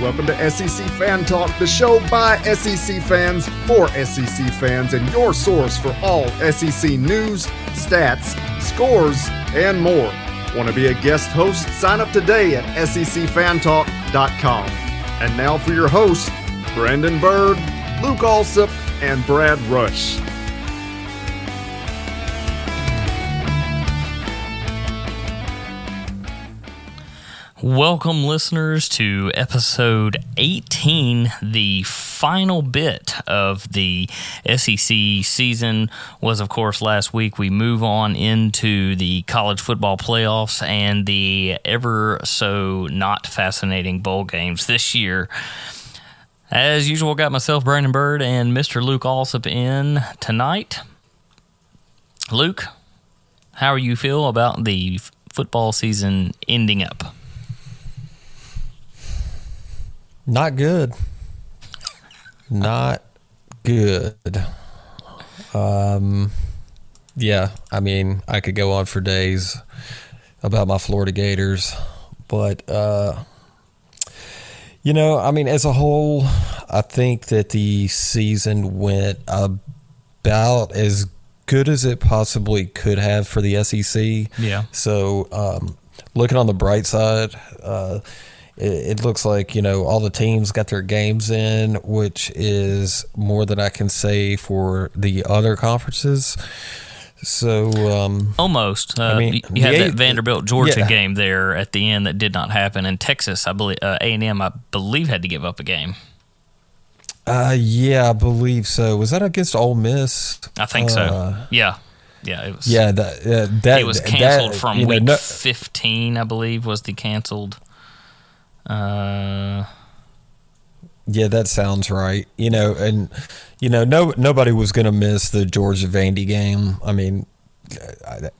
Welcome to SEC Fan Talk, the show by SEC fans for SEC fans, and your source for all SEC news, stats, scores, and more. Want to be a guest host? Sign up today at secfantalk.com. And now for your hosts, Brandon Bird, Luke Alsup, and Brad Rush. Welcome, listeners, to episode 18. The final bit of the SEC season was, of course, last week. We move on into the college football playoffs and the ever-so-not-fascinating bowl games this year. As usual, got myself, Brandon Bird, and Mr. Luke Alsup in tonight. Luke, how do you feel about the football season ending up? Not good. Not good. Yeah, I mean, I could go on for days about my Florida Gators, but, you know, I mean, as a whole, I think that the season went about as good as it possibly could have for the SEC. Yeah. So, looking on the bright side, it looks like, you know, all the teams got their games in, which is more than I can say for the other conferences. So almost. I mean, you had that Vanderbilt-Georgia game there at the end that did not happen. And Texas, I believe, A&M, I believe, had to give up a game. Yeah, I believe so. Was that against Ole Miss? I think so. Yeah. Yeah, it was. Yeah, that it was canceled from week 15, I believe, was the canceled. Yeah, that sounds right. You know, and you know, nobody was going to miss the Georgia Vandy game. I mean,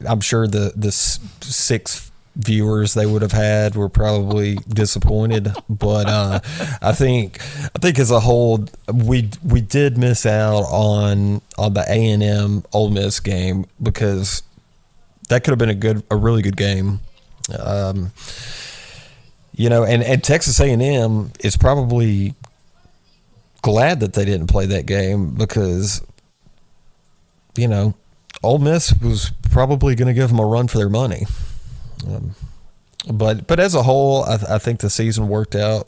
I'm sure the six viewers they would have had were probably disappointed. But I think as a whole, we did miss out on the A&M Ole Miss game, because that could have been a really good game. You know, and Texas A&M is probably glad that they didn't play that game, because, you know, Ole Miss was probably going to give them a run for their money. But as a whole, I think the season worked out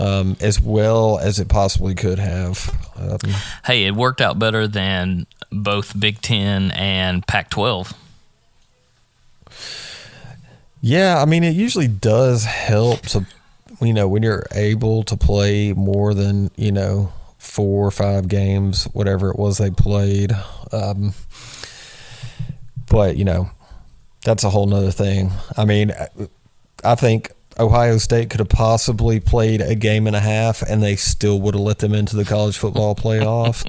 as well as it possibly could have. Hey, it worked out better than both Big Ten and Pac-12. Yeah, I mean, it usually does help to, you know, when you're able to play more than, you know, 4 or 5 games, whatever it was they played. But, you know, that's a whole nother thing. I mean, I think Ohio State could have possibly played a game and a half, and they still would have let them into the college football playoff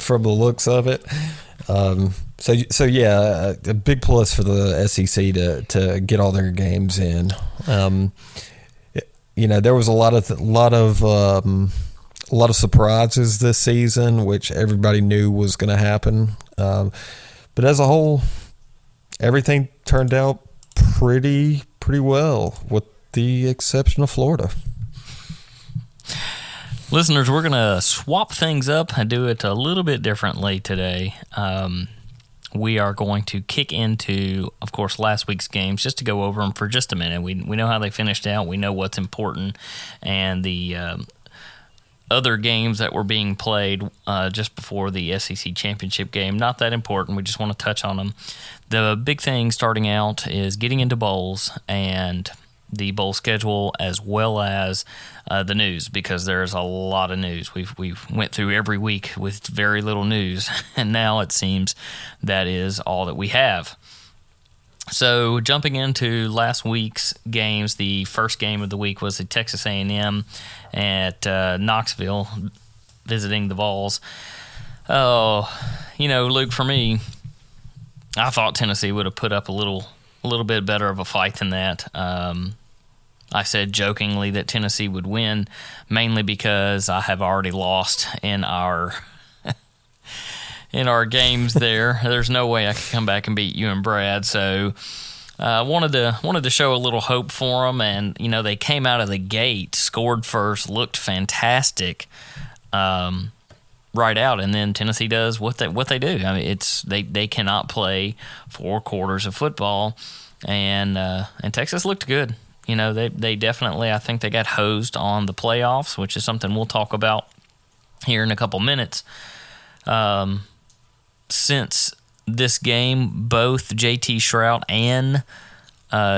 from the looks of it. So yeah, a big plus for the SEC to get all their games in. You know, there was a lot of surprises this season, which everybody knew was going to happen. But as a whole, everything turned out pretty well, with the exception of Florida. Listeners, we're going to swap things up and do it a little bit differently today. We are going to kick into, of course, last week's games, just to go over them for just a minute. We know how they finished out. We know what's important. And the other games that were being played just before the SEC championship game, not that important. We just want to touch on them. The big thing starting out is getting into bowls, and the bowl schedule as well as the news, because there's a lot of news. We've went through every week with very little news, and now it seems that is all that we have. So jumping into last week's games, the first game of the week was the Texas A&M at Knoxville visiting the Vols. Oh, you know, Luke, for me, I thought Tennessee would have put up a little bit better of a fight than that. I said jokingly that Tennessee would win, mainly because I have already lost in our in our games there. There's no way I could come back and beat you and Brad. So I wanted to show a little hope for them. And, you know, they came out of the gate, scored first, looked fantastic right out. And then Tennessee does what they do. I mean, it's they cannot play four quarters of football. And Texas looked good. You know, they definitely, I think they got hosed on the playoffs, which is something we'll talk about here in a couple minutes. Since this game, both JT Shrout and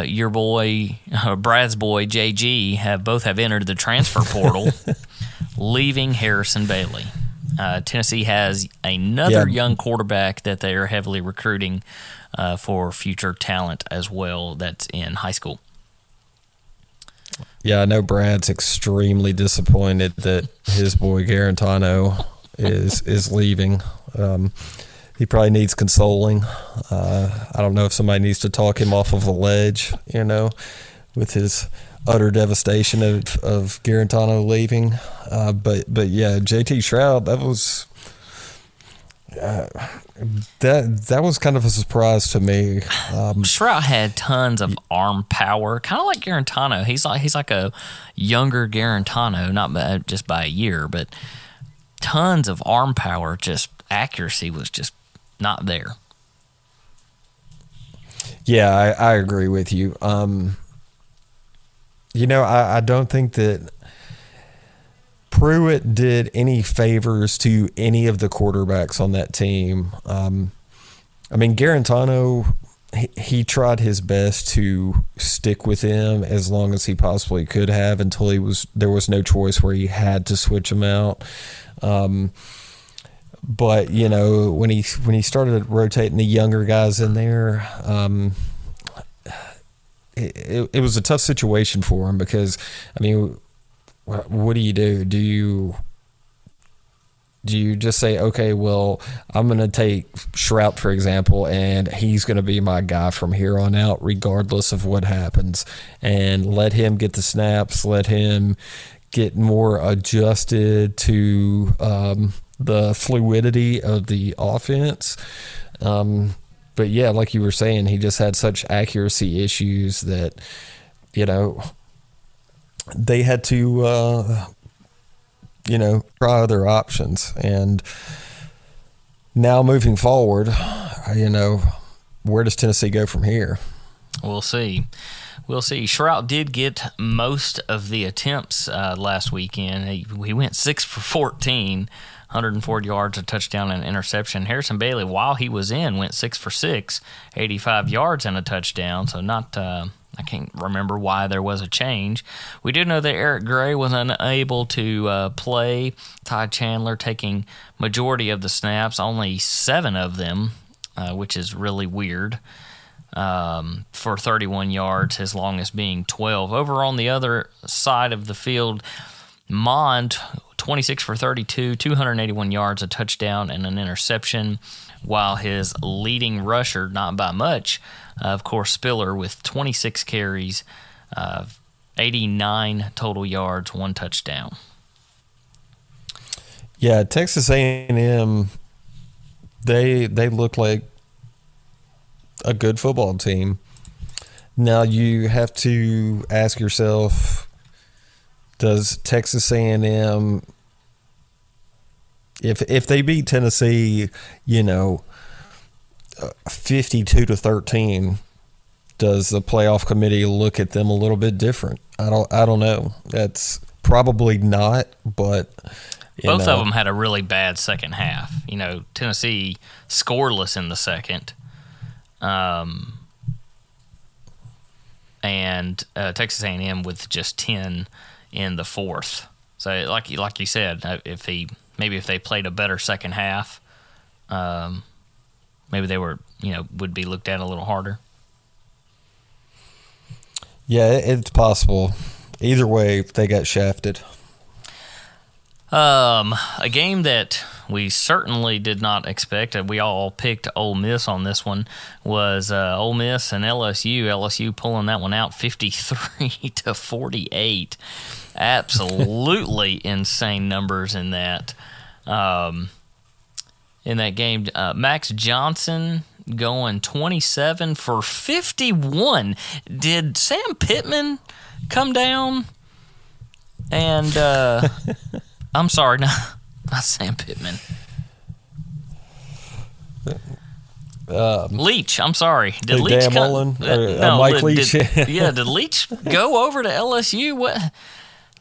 your boy, Brad's boy, JG, have entered the transfer portal, leaving Harrison Bailey. Tennessee has another young quarterback that they are heavily recruiting for future talent as well that's in high school. Yeah, I know Brad's extremely disappointed that his boy Garantano is leaving. He probably needs consoling. I don't know if somebody needs to talk him off of a ledge, you know, with his utter devastation of Garantano leaving. But yeah, JT Shrout, that was kind of a surprise to me. Shrout had tons of arm power, kind of like Garantano. He's like a younger Garantano, just by a year, but tons of arm power. Just accuracy was just not there. Yeah, I agree with you. You know, I don't think that Pruitt did any favors to any of the quarterbacks on that team. I mean, Garantano, he tried his best to stick with him as long as he possibly could have until there was no choice where he had to switch him out. But, you know, when he started rotating the younger guys in there, it was a tough situation for him because, I mean, what do you do? Do you just say, okay, well, I'm going to take Shrout, for example, and he's going to be my guy from here on out regardless of what happens, and let him get the snaps, let him get more adjusted to the fluidity of the offense. But yeah, like you were saying, he just had such accuracy issues that, you know, they had to, you know, try other options. And now moving forward, you know, where does Tennessee go from here? We'll see. We'll see. Shrout did get most of the attempts last weekend. He went 6 for 14. 104 yards, a touchdown, and an interception. Harrison Bailey, while he was in, went 6 for 6, 85 yards and a touchdown. So not, I can't remember why there was a change. We do know that Eric Gray was unable to play. Ty Chandler taking majority of the snaps, only 7 of them, which is really weird, for 31 yards, his longest being 12. Over on the other side of the field, Mond, 26 for 32, 281 yards, a touchdown, and an interception, while his leading rusher, not by much, of course, Spiller with 26 carries, 89 total yards, 1 touchdown. Yeah, Texas A&M, they look like a good football team. Now you have to ask yourself, does Texas A&M, if they beat Tennessee, you know, 52-13, does the playoff committee look at them a little bit different? I don't know. That's probably not, but both of them had a really bad second half. You know, Tennessee scoreless in the second. and Texas A&M with just 10 in the fourth. So like you said, if they played a better second half, maybe they were, would be looked at a little harder. Yeah, it's possible. Either way, they got shafted. A game that we certainly did not expect, and we all picked Ole Miss on this one, was Ole Miss and LSU. LSU pulling that one out 53-48. Absolutely insane numbers in that. In that game, Max Johnson going 27 for 51. Did Sam Pittman come down? And I'm sorry, no, not Sam Pittman. Leach, I'm sorry. Did Leach Dan come? No, Mike Leach. Did Leach go over to LSU? What?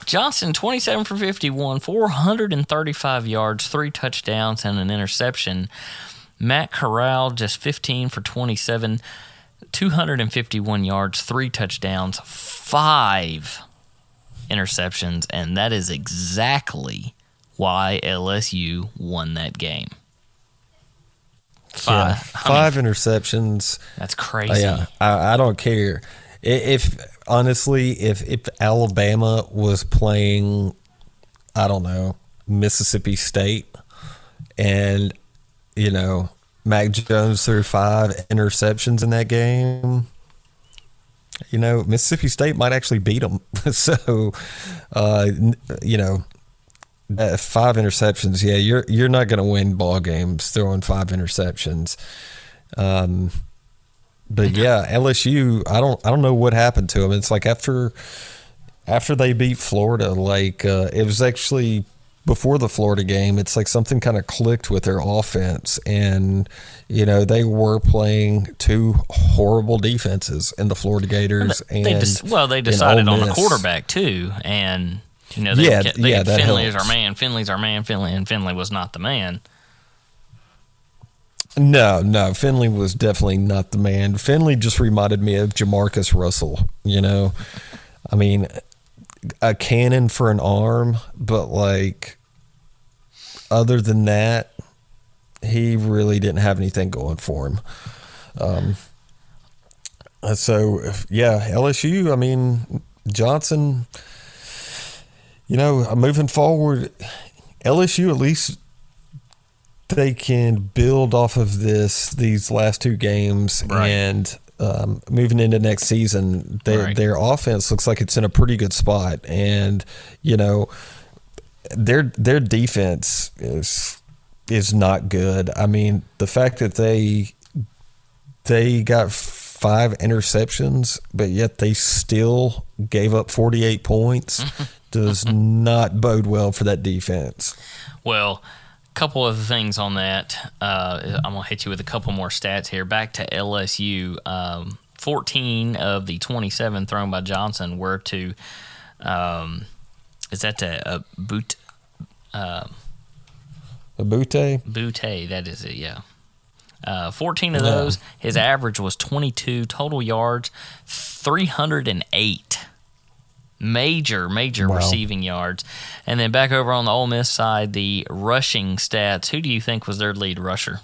Johnson, 27 for 51, 435 yards, 3 touchdowns, and an interception. Matt Corral, just 15 for 27, 251 yards, 3 touchdowns, 5 interceptions, and that is exactly why LSU won that game. 5. Yeah, 5 interceptions. That's crazy. Yeah, I don't care. Honestly, if Alabama was playing, I don't know, Mississippi State, and, Mac Jones threw 5 interceptions in that game, Mississippi State might actually beat them. So, that 5 interceptions, yeah, you're not going to win ball games throwing 5 interceptions. But yeah, LSU, I don't know what happened to them. It's like after they beat Florida, like it was actually before the Florida game. It's like something kind of clicked with their offense, and they were playing 2 horrible defenses in the Florida Gators. They decided on a quarterback too, and they Finley is our man. Finley's our man. Finley was not the man. No, Finley was definitely not the man. Finley just reminded me of Jamarcus Russell, I mean, a cannon for an arm, but, other than that, he really didn't have anything going for him. LSU, I mean, Johnson, moving forward, LSU at least – they can build off of these last 2 games, right? And moving into next season, their offense looks like it's in a pretty good spot, and their defense is not good. I mean, the fact that they got 5 interceptions, but yet they still gave up 48 points does not bode well for that defense. Well, couple of things on that. I'm going to hit you with a couple more stats here. Back to LSU, 14 of the 27 thrown by Johnson were to Abute? Abute, that is it, yeah. 14 of those. His average was 22 total yards, 308. Major receiving yards. And then back over on the Ole Miss side, the rushing stats. Who do you think was their lead rusher?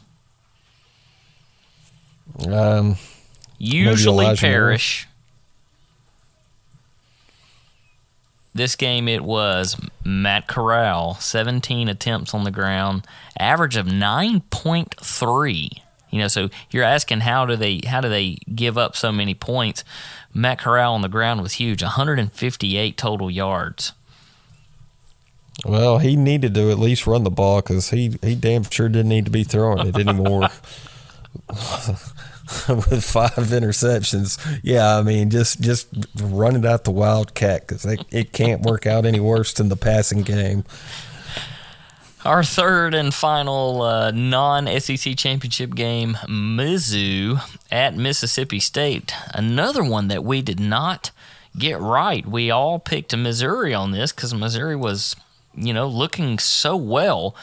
Usually Parrish. This game it was Matt Corral, 17 attempts on the ground, average of 9.3. So you're asking how do they give up so many points? Matt Corral on the ground was huge, 158 total yards. Well, he needed to at least run the ball because he damn sure didn't need to be throwing it anymore with 5 interceptions. Yeah, I mean, just run it out the Wildcat because it can't work out any worse than the passing game. Our third and final non-SEC championship game, Mizzou at Mississippi State. Another one that we did not get right. We all picked Missouri on this because Missouri was, looking so well.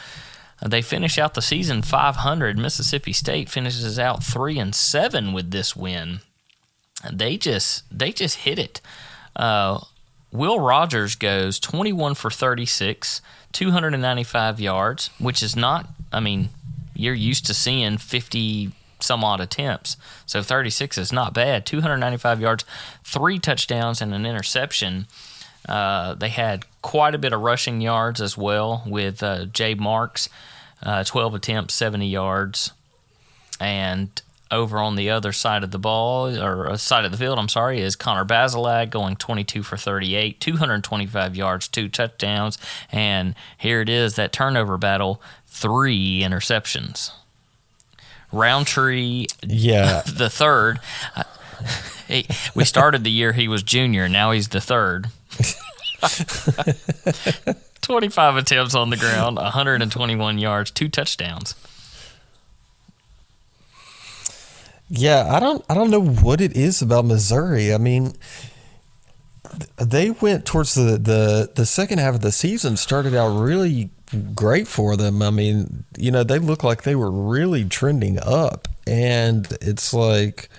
They finish out the season 500. Mississippi State finishes out 3-7 with this win. they just hit it. Will Rogers goes 21 for 36, 295 yards, which is not, I mean, you're used to seeing 50 some odd attempts. So 36 is not bad. 295 yards, 3 touchdowns and an interception. They had quite a bit of rushing yards as well with Jay Marks, 12 attempts, 70 yards. And over on the other side of the ball, or side of the field, I'm sorry, is Connor Bazelak going 22 for 38, 225 yards, 2 touchdowns, and here it is, that turnover battle, 3 interceptions. Rountree, the third. We started the year he was junior, now he's the third. 25 attempts on the ground, 121 yards, 2 touchdowns. Yeah, I don't know what it is about Missouri. I mean, they went towards the second half of the season, started out really great for them. I mean, you know, they looked like they were really trending up, and it's like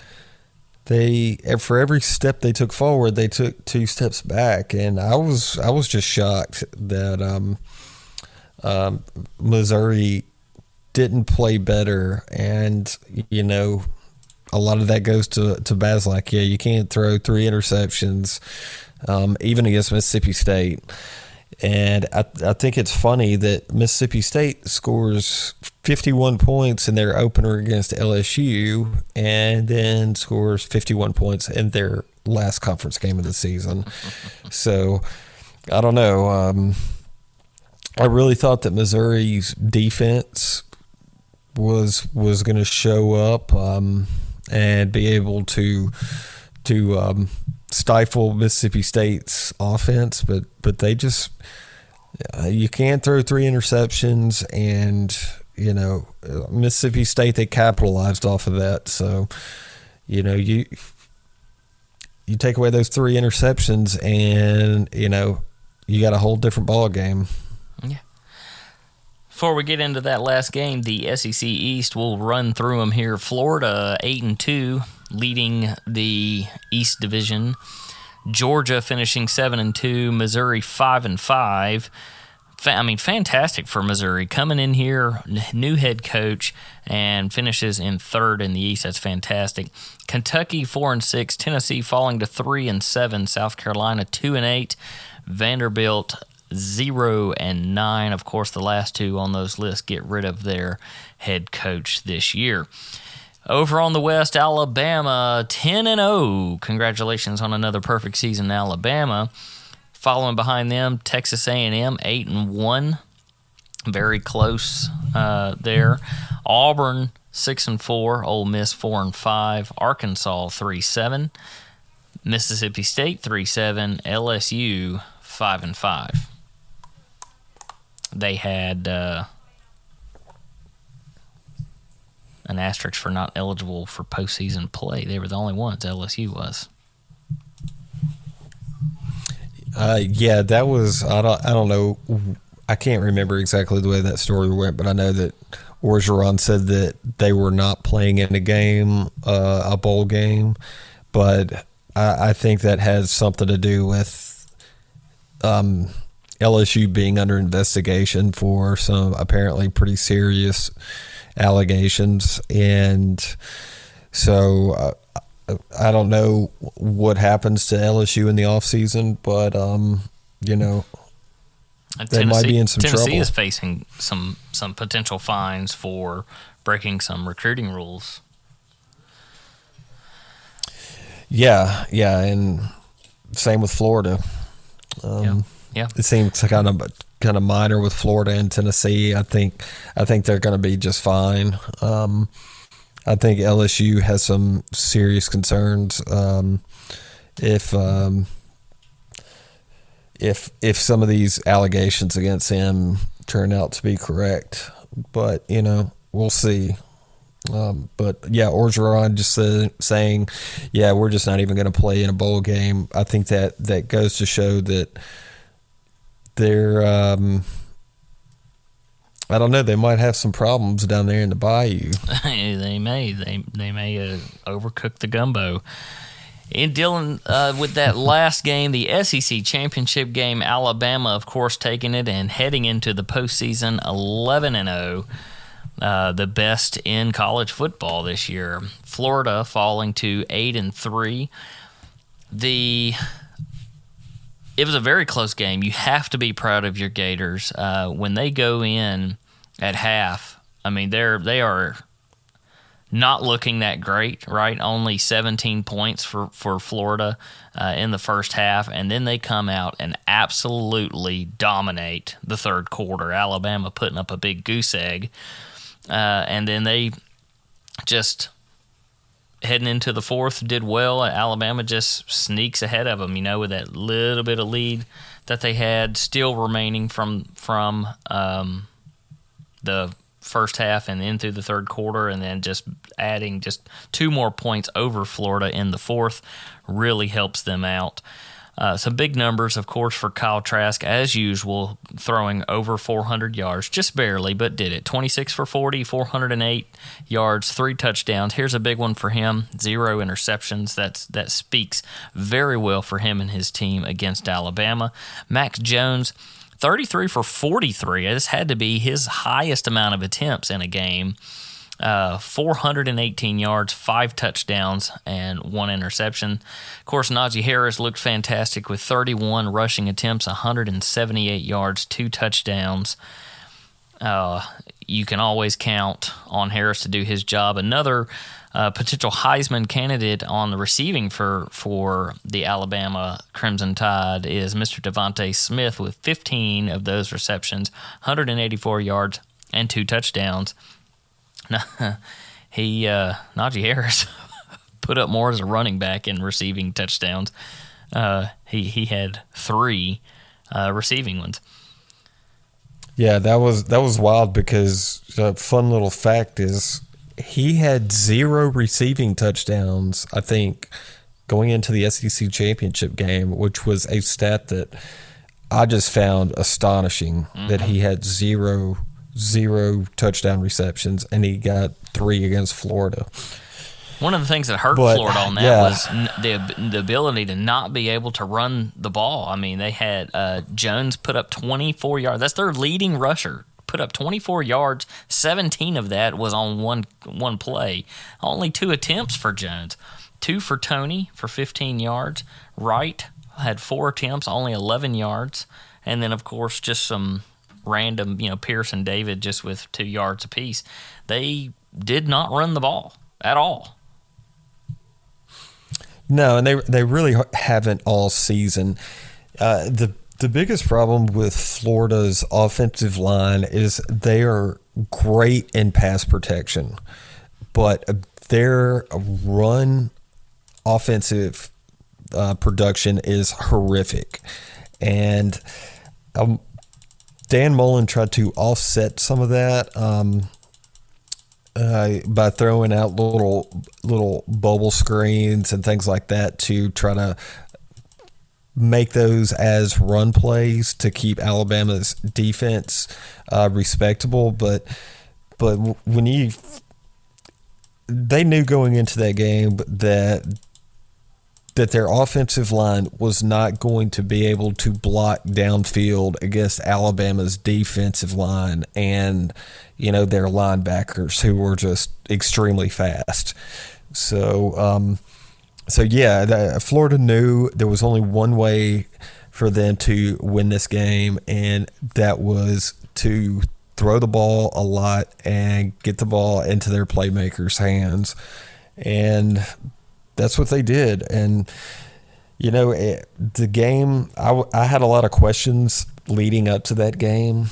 for every step they took forward, they took 2 steps back, and I was just shocked that Missouri didn't play better, and you know. A lot of that goes to Bazelak. Yeah, you can't throw 3 interceptions, even against Mississippi State. And I think it's funny that Mississippi State scores 51 points in their opener against LSU and then scores 51 points in their last conference game of the season. So, I don't know. I really thought that Missouri's defense was going to show up. And be able to stifle Mississippi State's offense, but they just you can't throw 3 interceptions, and you know Mississippi State, they capitalized off of that. So you know you take away those 3 interceptions, and you know you got a whole different ball game. Yeah. Before we get into that last game, the SEC East, we'll run through them here. Florida, 8-2, leading the East Division. Georgia finishing 7-2. Missouri, 5-5. Fantastic for Missouri. Coming in here, new head coach, and finishes in third in the East. That's fantastic. Kentucky, 4-6. Tennessee falling to 3-7. South Carolina, 2-8. Vanderbilt, 0-9. Of course, the last 2 on those lists get rid of their head coach this year. Over on the West, Alabama, 10-0. Congratulations on another perfect season, Alabama. Following behind them, Texas A&M, 8-1. Very close there. Auburn, 6-4. Ole Miss, 4-5. Arkansas, 3-7. Mississippi State, 3-7. LSU, 5-5. They had an asterisk for not eligible for postseason play. They were the only ones. LSU was. Yeah, that was. I don't know. I can't remember exactly the way that story went, but I know that Orgeron said that they were not playing in a bowl game. But I think that has something to do with LSU being under investigation for some apparently pretty serious allegations. And so I don't know what happens to LSU in the offseason, but, you know, they might be in some trouble. Tennessee is facing some potential fines for breaking some recruiting rules. Yeah, and same with Florida. Yeah. It seems kind of minor with Florida and Tennessee. I think they're going to be just fine. I think LSU has some serious concerns. If some of these allegations against him turn out to be correct, but you know we'll see. But yeah, Orgeron just saying, yeah, we're just not even going to play in a bowl game. I think that goes to show that they're, I don't know, they might have some problems down there in the bayou. They may overcook the gumbo. In dealing with that last game, the SEC championship game, Alabama, of course, taking it and heading into the postseason 11-0, the best in college football this year. Florida falling to 8-3. It was a very close game. You have to be proud of your Gators when they go in at half. I mean, they are not looking that great, right? Only 17 points for Florida in the first half, and then they come out and absolutely dominate the third quarter. Alabama putting up a big goose egg, and then they just heading into the fourth did well. Alabama just sneaks ahead of them, you know, with that little bit of lead that they had still remaining from the first half and then through the third quarter, and then just adding just 2 more points over Florida in the fourth really helps them out. Some big numbers, of course, for Kyle Trask, as usual, throwing over 400 yards, just barely, but did it. 26 for 40, 408 yards, 3 touchdowns. Here's a big one for him, 0 interceptions. That speaks very well for him and his team against Alabama. Max Jones, 33 for 43. This had to be his highest amount of attempts in a game. 418 yards, 5 touchdowns, and 1 interception. Of course, Najee Harris looked fantastic with 31 rushing attempts, 178 yards, 2 touchdowns. You can always count on Harris to do his job. Another potential Heisman candidate on the receiving for the Alabama Crimson Tide is Mr. Devontae Smith with 15 of those receptions, 184 yards, and 2 touchdowns. Najee Harris put up more as a running back in receiving touchdowns. He had 3 receiving ones. Yeah, that was wild because a fun little fact is he had 0 receiving touchdowns, I think, going into the SEC championship game, which was a stat that I just found astonishing, that he had 0 touchdown receptions, and he got 3 against Florida. One of the things that hurt Florida on that was the ability to not be able to run the ball. I mean, they had Jones put up 24 yards. That's their leading rusher. Put up 24 yards. 17 of that was on one play. Only 2 attempts for Jones. 2 for Tony for 15 yards. Wright had 4 attempts, only 11 yards. And then, of course, just some random, Pierce and David just with 2 yards apiece. They did not run the ball at all. No, and they really haven't all season. The biggest problem with Florida's offensive line is they are great in pass protection, but their run offensive production is horrific. And Dan Mullen tried to offset some of that by throwing out little bubble screens and things like that to try to make those as run plays to keep Alabama's defense respectable. But when they knew going into that game that their offensive line was not going to be able to block downfield against Alabama's defensive line and, their linebackers who were just extremely fast. So Florida knew there was only one way for them to win this game, and that was to throw the ball a lot and get the ball into their playmakers' hands. And that's what they did. And, the game, I had a lot of questions leading up to that game.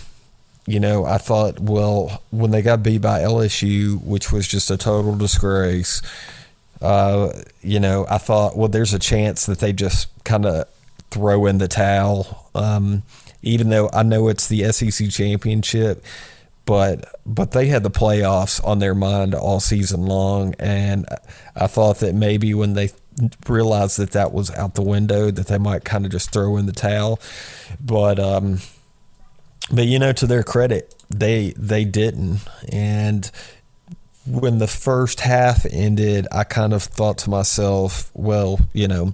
I thought, well, when they got beat by LSU, which was just a total disgrace, I thought, well, there's a chance that they just kind of throw in the towel, even though I know it's the SEC championship. But they had the playoffs on their mind all season long, and I thought that maybe when they realized that was out the window, that they might kind of just throw in the towel. But to their credit, they didn't, and when the first half ended, I kind of thought to myself, well, you know,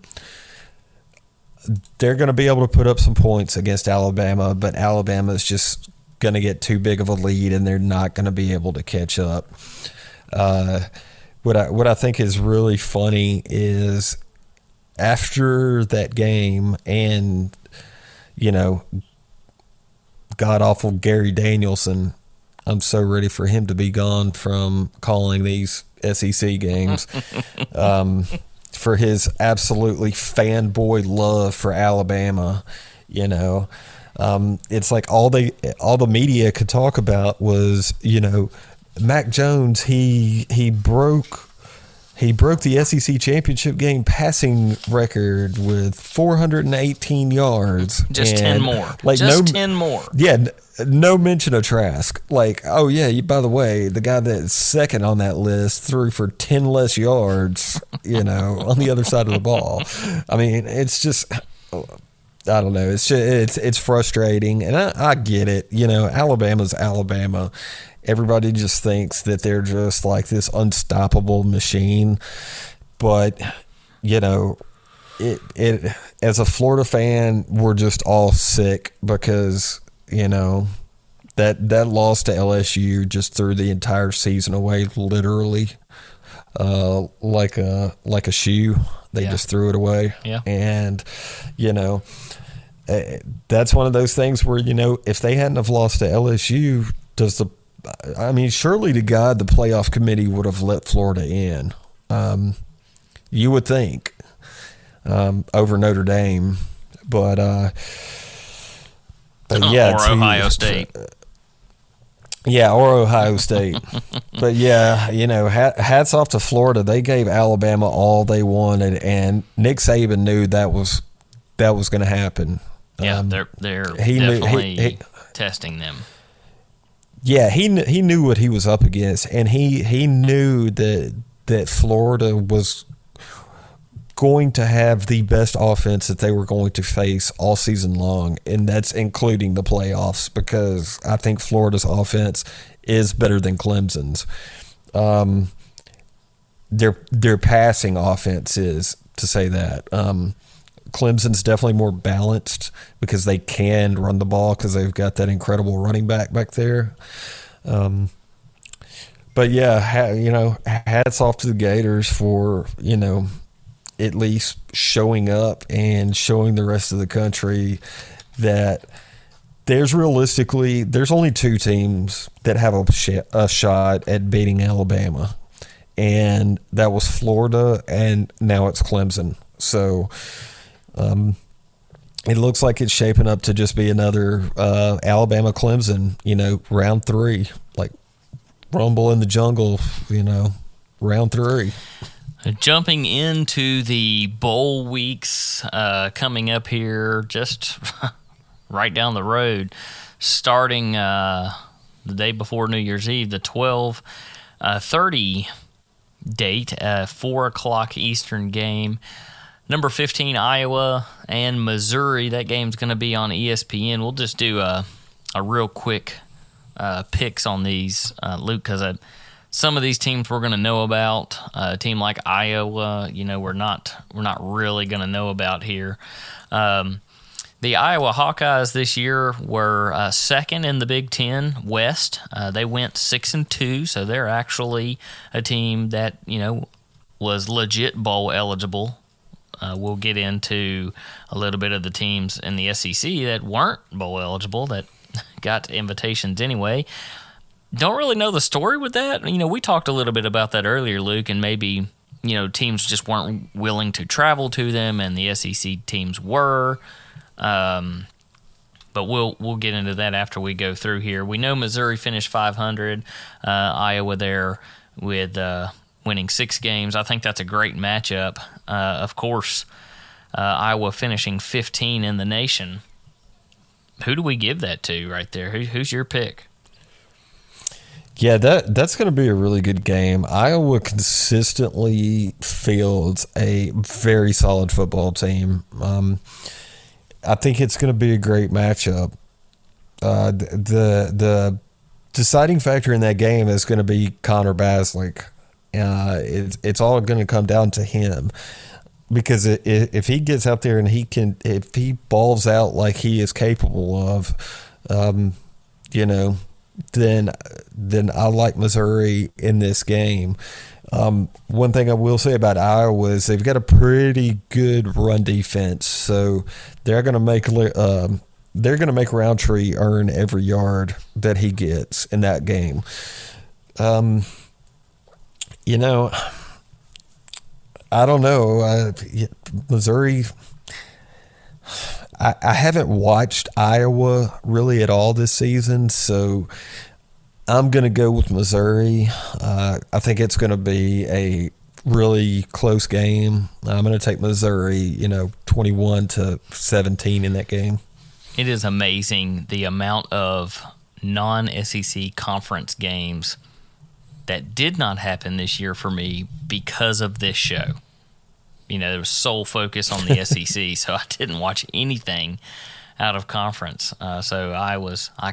they're going to be able to put up some points against Alabama, but Alabama's just going to get too big of a lead and they're not going to be able to catch up. What I think is really funny is after that game and, you know, god-awful Gary Danielson, I'm so ready for him to be gone from calling these SEC games for his absolutely fanboy love for Alabama. You know, it's like all the media could talk about was, you know, Mac Jones, he broke the SEC championship game passing record with 418 yards. Just 10 more. Like just 10 more. Yeah, no mention of Trask. Like, oh, yeah, by the way, the guy that's second on that list threw for 10 less yards, you know, on the other side of the ball. I mean, it's just – I don't know. It's just, it's frustrating, and I get it. You know, Alabama's Alabama. Everybody just thinks that they're just like this unstoppable machine, but you know, it as a Florida fan, we're just all sick because you know that loss to LSU just threw the entire season away, literally, like a shoe. They just threw it away, and you know. That's one of those things where, you know, if they hadn't have lost to LSU, surely to God, the playoff committee would have let Florida in. You would think over Notre Dame, or Ohio State. Yeah, or Ohio State. But, yeah, you know, hats off to Florida. They gave Alabama all they wanted, and Nick Saban knew that was going to happen. Yeah, they're definitely testing them. Yeah, he knew what he was up against, and he knew that Florida was going to have the best offense that they were going to face all season long, and that's including the playoffs, because I think Florida's offense is better than Clemson's. Their passing offense is, to say that. Clemson's definitely more balanced because they can run the ball because they've got that incredible running back there. But yeah, you know, hats off to the Gators for, you know, at least showing up and showing the rest of the country that there's only two teams that have a shot at beating Alabama, and that was Florida, and now it's Clemson. So it looks like it's shaping up to just be another Alabama-Clemson, you know, round three, like Rumble in the Jungle, you know, round three. Jumping into the bowl weeks coming up here, just right down the road, starting the day before New Year's Eve, the 12:30 date, 4:00 Eastern game. Number 15, Iowa and Missouri. That game's going to be on ESPN. We'll just do a real quick picks on these, Luke, because some of these teams we're going to know about. A team like Iowa, you know, we're not really going to know about here. The Iowa Hawkeyes this year were second in the Big Ten West. They went 6-2, so they're actually a team that, you know, was legit bowl eligible. We'll get into a little bit of the teams in the SEC that weren't bowl eligible that got invitations anyway. Don't really know the story with that. You know, we talked a little bit about that earlier, Luke, and maybe, you know, teams just weren't willing to travel to them, and the SEC teams were. But we'll get into that after we go through here. We know Missouri finished 500. Iowa there with winning 6 games. I think that's a great matchup. Of course, Iowa finishing 15 in the nation. Who do we give that to right there? Who's your pick? Yeah, that's going to be a really good game. Iowa consistently fields a very solid football team. I think it's going to be a great matchup. The deciding factor in that game is going to be Connor Bazelak. It's all going to come down to him, because if he gets out there and if he balls out like he is capable of, then I like Missouri in this game. One thing I will say about Iowa is they've got a pretty good run defense, so they're going to make Rountree earn every yard that he gets in that game. I don't know. Missouri, I haven't watched Iowa really at all this season, so I'm going to go with Missouri. I think it's going to be a really close game. I'm going to take Missouri, 21-17 in that game. It is amazing the amount of non-SEC conference games that did not happen this year for me because of this show. There was sole focus on the SEC, so I didn't watch anything out of conference. I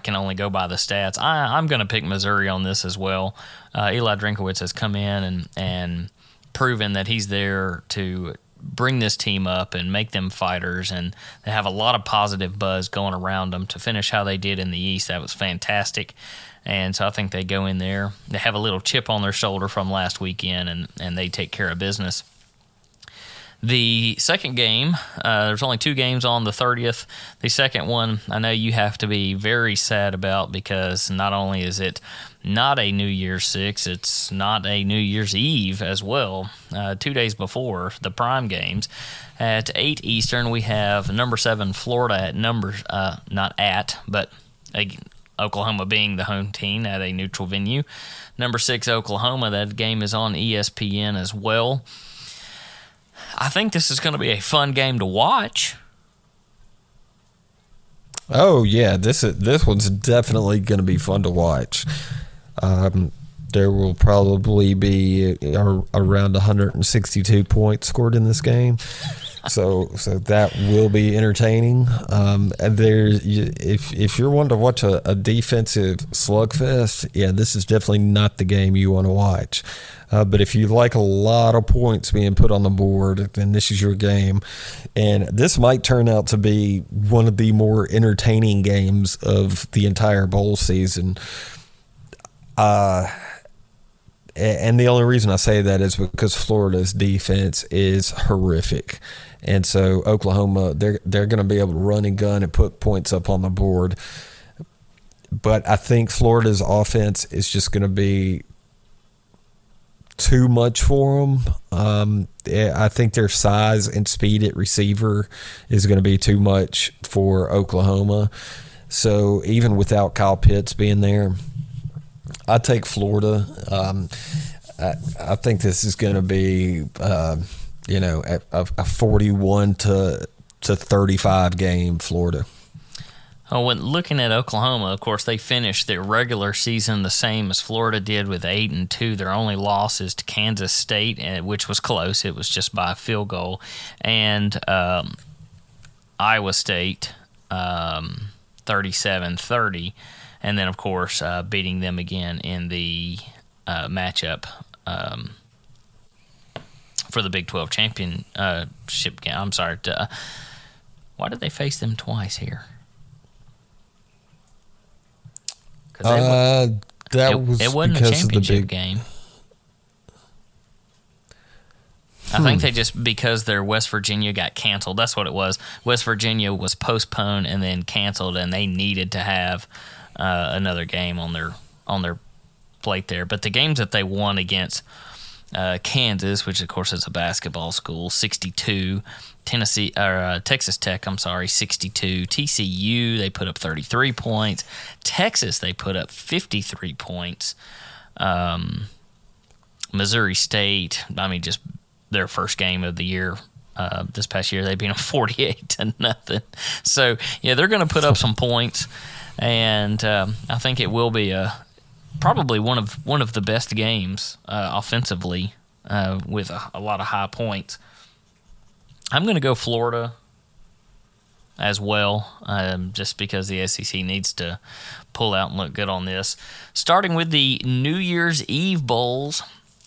can only go by the stats. I'm going to pick Missouri on this as well. Eli Drinkwitz has come in and proven that he's there to bring this team up and make them fighters, and they have a lot of positive buzz going around them. To finish how they did in the East, that was fantastic. And so I think they go in there. They have a little chip on their shoulder from last weekend, and they take care of business. The second game, there's only two games on the 30th. The second one, I know you have to be very sad about, because not only is it not a New Year's 6, it's not a New Year's Eve as well. 2 days before the prime games, at 8 Eastern, we have number 7 Florida at Oklahoma being the home team at a neutral venue. Number 6, Oklahoma, that game is on ESPN as well. I think this is going to be a fun game to watch. Oh, yeah, this one's definitely going to be fun to watch. There will probably be around 162 points scored in this game. So that will be entertaining. And if you're wanting to watch a defensive slugfest, yeah, this is definitely not the game you want to watch. But if you like a lot of points being put on the board, then this is your game. And this might turn out to be one of the more entertaining games of the entire bowl season. And the only reason I say that is because Florida's defense is horrific. And so Oklahoma, they're going to be able to run and gun and put points up on the board. But I think Florida's offense is just going to be too much for them. I think their size and speed at receiver is going to be too much for Oklahoma. So even without Kyle Pitts being there, I take Florida. I think this is going to be, a 41-35 game, Florida. When looking at Oklahoma, of course, they finished their regular season the same as Florida did, with 8-2. Their only loss is to Kansas State, which was close. It was just by a field goal, and Iowa State, 37-30. And then, of course, beating them again in the matchup for the Big 12 championship game. I'm sorry. Why did they face them twice here? It wasn't a championship game. I think they just, because their West Virginia got canceled. That's what it was. West Virginia was postponed and then canceled, and they needed to have another game on their plate there. But the games that they won against Kansas, which of course is a basketball school, 62, Texas Tech, 62, TCU, they put up 33 points, Texas, they put up 53 points, Missouri State, just their first game of the year. This past year, they beat them 48-0. So, yeah, they're going to put up some points, and I think it will be probably one of the best games offensively, with a lot of high points. I'm going to go Florida as well, just because the SEC needs to pull out and look good on this. Starting with the New Year's Eve Bowls,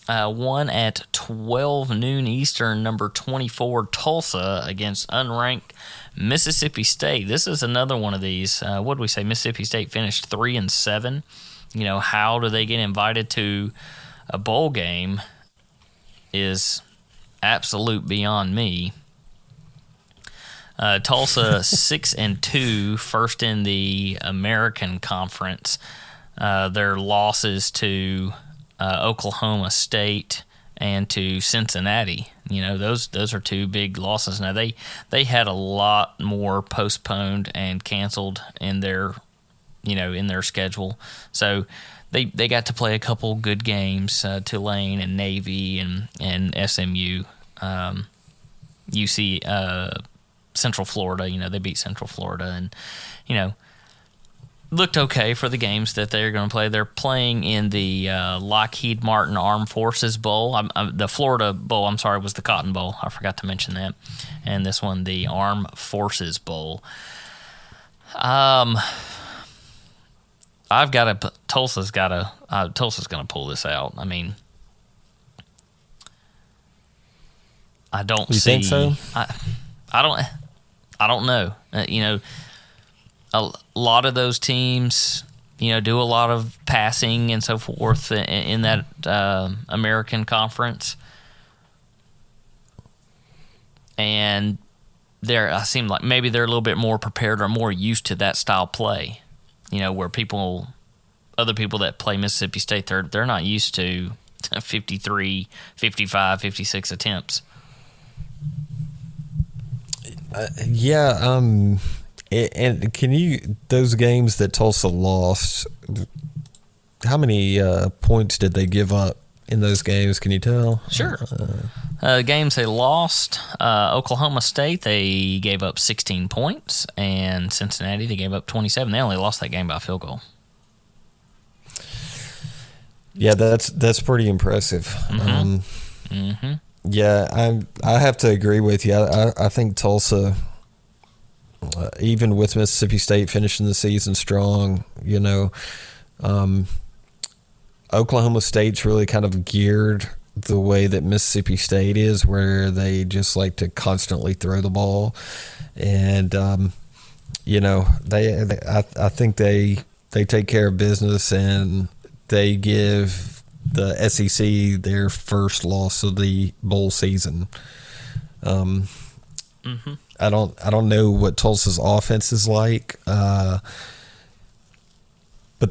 one at 12 noon Eastern, number 24, Tulsa against unranked Mississippi State. This is another one of these. What did we say? Mississippi State finished 3-7. You know, how do they get invited to a bowl game is absolute beyond me. Tulsa 6-2, first in the American Conference. Their losses to Oklahoma State and to Cincinnati. You know, those are two big losses. Now they had a lot more postponed and canceled in their, you know, in their schedule. So they got to play a couple good games, Tulane and Navy and SMU, UC. Central Florida, you know, they beat Central Florida and, you know, looked okay for the games that they're going to play. They're playing in the Lockheed Martin Armed Forces Bowl. The Florida Bowl, I'm sorry, was the Cotton Bowl. I forgot to mention that. And this one, the Armed Forces Bowl. I've got to – Tulsa's going to pull this out. I mean – I don't see – You think so? I don't know. You know, a lot of those teams, you know, do a lot of passing and so forth in that American Conference, and I seem like maybe they're a little bit more prepared or more used to that style play. You know, where other people that play Mississippi State, they're not used to 53, 55, 56 attempts. And can you – those games that Tulsa lost, how many points did they give up in those games? Can you tell? Sure. Games they lost, Oklahoma State, they gave up 16 points, and Cincinnati, they gave up 27. They only lost that game by a field goal. Yeah, that's pretty impressive. Yeah, I have to agree with you. I think Tulsa, even with Mississippi State finishing the season strong, you know, Oklahoma State's really kind of geared the way that Mississippi State is, where they just like to constantly throw the ball. And, you know, I think they take care of business, and they give – the SEC their first loss of the bowl season. I don't know what Tulsa's offense is like, but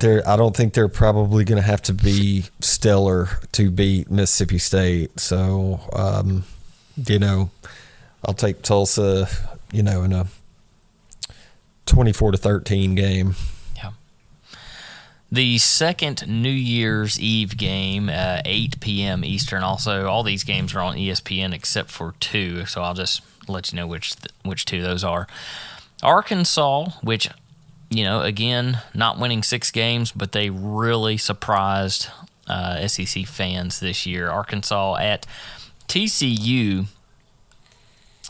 I don't think they're probably going to have to be stellar to beat Mississippi State. So you know, I'll take Tulsa, you know, in a 24-13 game. The second New Year's Eve game, 8 p.m. Eastern. Also, all these games are on ESPN except for two, so I'll just let you know which two those are. Arkansas, which, you know, again, not winning 6 games, but they really surprised SEC fans this year. Arkansas at TCU.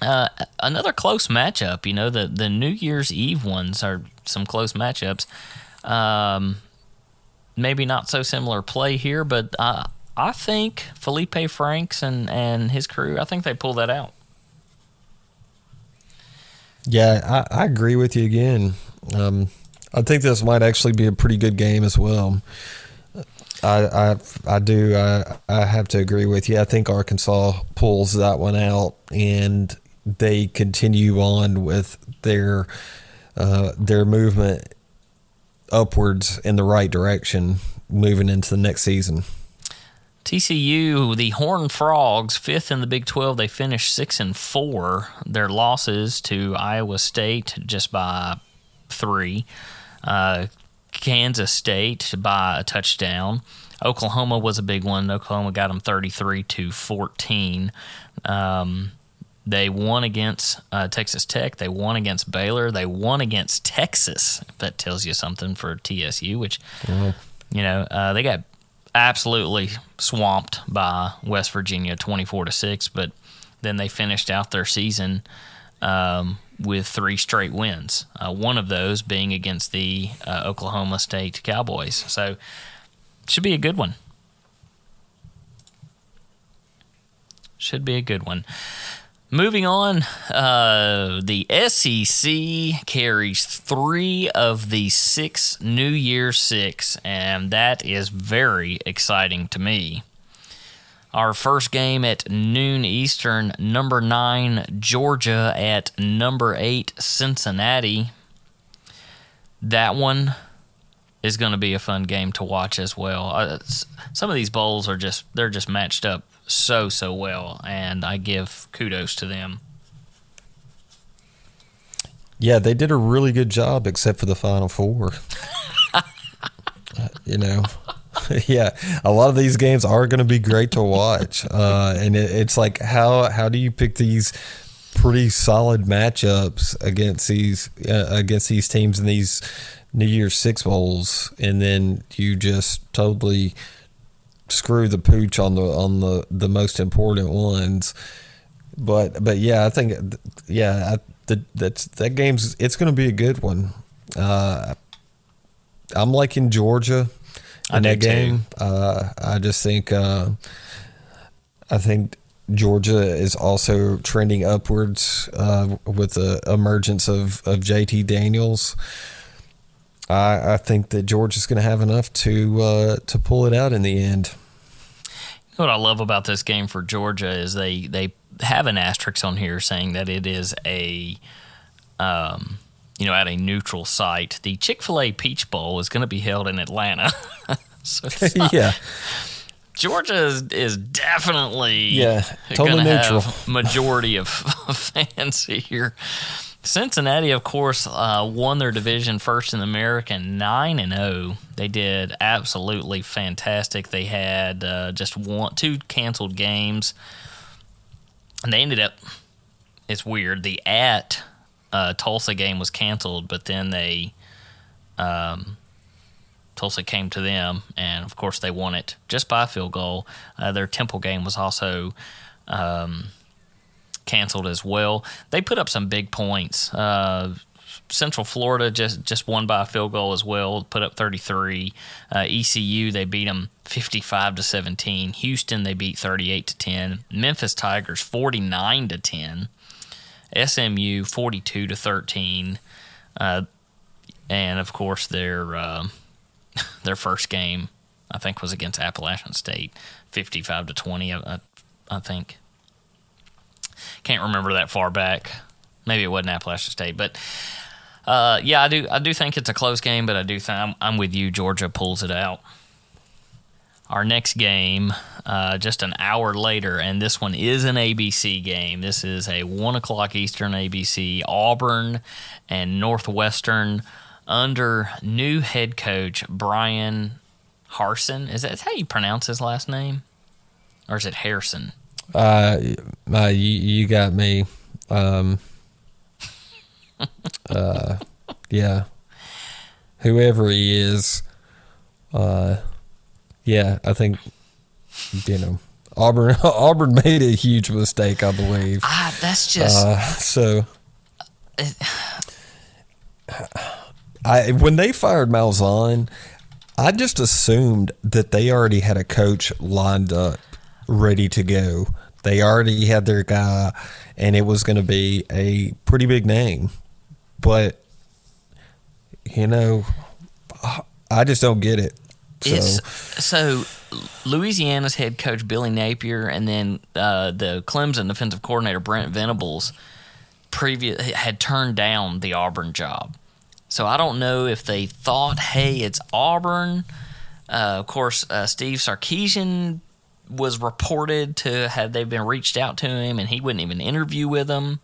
Another close matchup. You know, the New Year's Eve ones are some close matchups. Maybe not so similar play here, but I think Felipe Franks and his crew, I think they pull that out. Yeah, I agree with you again. I think this might actually be a pretty good game as well. I do. I have to agree with you. I think Arkansas pulls that one out, and they continue on with their movement upwards in the right direction moving into the next season. TCU, the Horned Frogs, 5th in the Big 12. They finished 6-4. Their losses to Iowa State just by 3, Kansas State by a touchdown. Oklahoma was a big one. Oklahoma got them 33-14. They won against Texas Tech. They won against Baylor. They won against Texas, if that tells you something, for TSU, which, you know, they got absolutely swamped by West Virginia 24-6, but then they finished out their season with three straight wins, one of those being against the Oklahoma State Cowboys. So it should be a good one. Should be a good one. Moving on, the SEC carries three of the six New Year Six, and that is very exciting to me. Our first game at noon Eastern, number 9, Georgia at number 8, Cincinnati. That one is going to be a fun game to watch as well. Some of these bowls are just matched up so well, and I give kudos to them. Yeah, they did a really good job except for the Final Four. Yeah, a lot of these games are going to be great to watch, and it's like how do you pick these pretty solid matchups against these teams in these New Year's Six bowls, and then you just totally screw the pooch on the most important ones. But yeah, I think that game's it's going to be a good one. I'm liking Georgia. In that game, I think Georgia is also trending upwards with the emergence of JT Daniels. I think that Georgia's going to have enough to pull it out in the end. You know what I love about this game for Georgia is they have an asterisk on here saying that it is a at a neutral site. The Chick-fil-A Peach Bowl is going to be held in Atlanta. So it's not, yeah. Georgia is definitely totally neutral. Have majority of fans here. Cincinnati, of course, won their division first in the American 9-0. They did absolutely fantastic. They had just two canceled games. And they ended up, it's weird, the Tulsa game was canceled, but then they Tulsa came to them, and of course they won it just by a field goal. Their Temple game was also canceled as well. They put up some big points. Central Florida just won by a field goal as well, put up 33. ECU, they beat them 55-17. Houston, they beat 38-10. Memphis Tigers 49-10. SMU 42-13, and of course their first game I think was against Appalachian State 55-20. I think can't remember that far back. Maybe it wasn't Appalachian State, but yeah, I do think it's a close game, but I do think I'm with you. Georgia pulls it out. Our next game, just an hour later, and this one is an ABC game. This is a 1 o'clock Eastern ABC, Auburn and Northwestern under new head coach Brian Harsin. Is that how you pronounce his last name? Or is it Harrison? You got me. Yeah. Whoever he is... yeah, I think Auburn made a huge mistake, I believe. That's just so. When they fired Malzahn, I just assumed that they already had a coach lined up, ready to go. They already had their guy, and it was going to be a pretty big name. But I just don't get it. So Louisiana's head coach Billy Napier and then the Clemson defensive coordinator Brent Venables had turned down the Auburn job. So I don't know if they thought, hey, it's Auburn. Of course, Steve Sarkisian was reported to have they've been reached out to him, and he wouldn't even interview with them.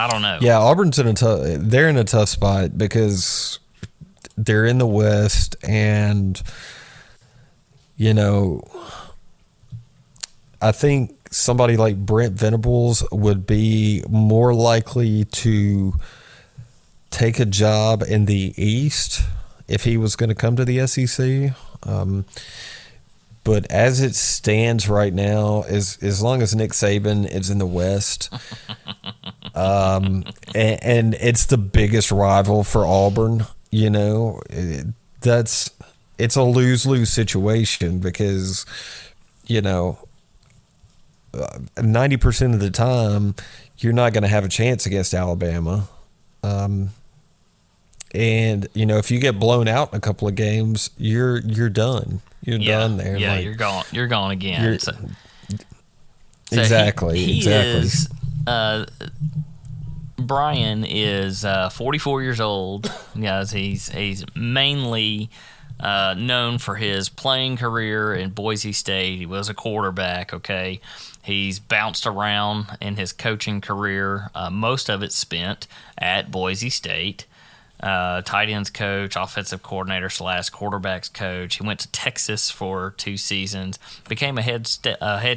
I don't know. Yeah, Auburn's they're in a tough spot because they're in the West, and I think somebody like Brent Venables would be more likely to take a job in the East if he was going to come to the SEC. But as it stands right now, as long as Nick Saban is in the West, and it's the biggest rival for Auburn, you know, it's a lose-lose situation because, you know, 90% of the time you're not going to have a chance against Alabama. And, you know, if you get blown out in a couple of games, you're done. You're done there. Yeah, like, you're gone again. Exactly. He is, Brian is 44 years old. Guys, he's mainly known for his playing career in Boise State. He was a quarterback, okay? He's bounced around in his coaching career. Most of it spent at Boise State. Tight ends coach, offensive coordinator / quarterbacks coach. He went to Texas for 2 seasons, became a head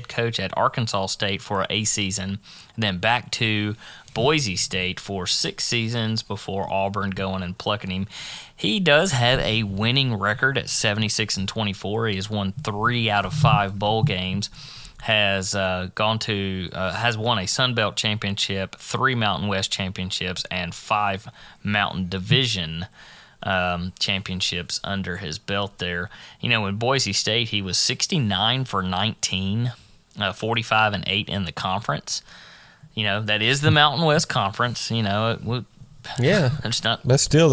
coach at Arkansas State for a season, and then back to Boise State for 6 seasons before Auburn going and plucking him. He does have a winning record at 76-24. He has won 3 out of 5 bowl games. Has won a Sun Belt championship, 3 Mountain West championships, and 5 Mountain Division championships under his belt there. You know, in Boise State, he was 69-19, 45-8 in the conference. You know, that is the Mountain West Conference. You know, it's not. That's still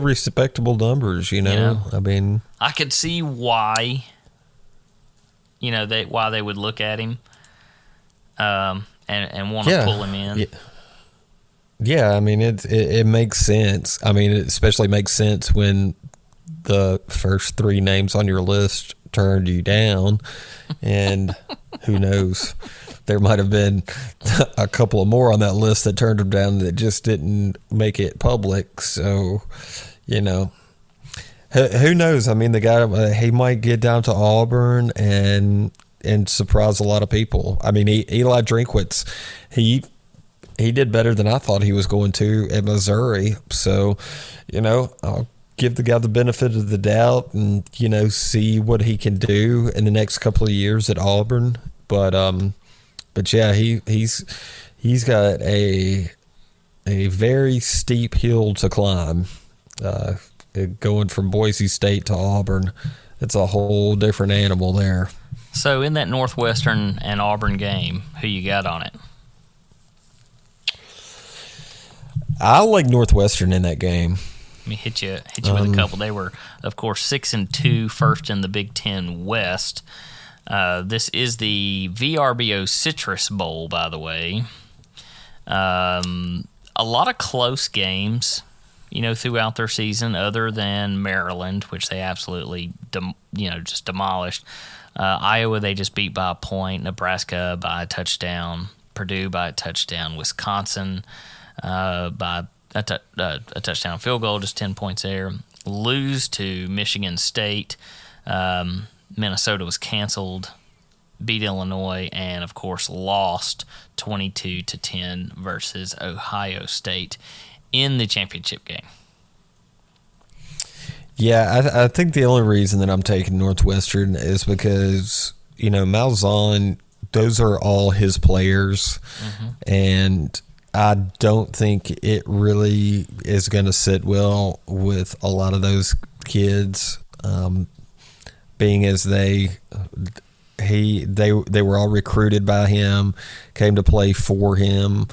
respectable numbers. You know, I mean, I could see why. You know, why they would look at him and want to pull him in. Yeah, I mean, it makes sense. I mean, it especially makes sense when the first 3 names on your list turned you down. And who knows, there might have been a couple of more on that list that turned him down that just didn't make it public. So, you know. Who knows? I mean, the guy, he might get down to Auburn and surprise a lot of people. I mean, Eli Drinkwitz, he did better than I thought he was going to at Missouri. So, you know, I'll give the guy the benefit of the doubt and, you know, see what he can do in the next couple of years at Auburn. But yeah, he's got a very steep hill to climb. Going from Boise State to Auburn, it's a whole different animal there. So in that Northwestern and Auburn game, who you got on it? I like Northwestern in that game. Let me hit you with a couple. They were, of course, 6-2, first in the Big Ten West. This is the VRBO Citrus Bowl, by the way. A lot of close games, you know, throughout their season, other than Maryland, which they absolutely, just demolished. Iowa, they just beat by a point. Nebraska by a touchdown. Purdue by a touchdown. Wisconsin by a touchdown field goal, just 10 points there. Lose to Michigan State. Minnesota was canceled. Beat Illinois, and, of course, lost 22-10 versus Ohio State in the championship game. Yeah, I think the only reason that I'm taking Northwestern is because, you know, Malzahn, those are all his players, and I don't think it really is going to sit well with a lot of those kids, being as they were all recruited by him, came to play for him.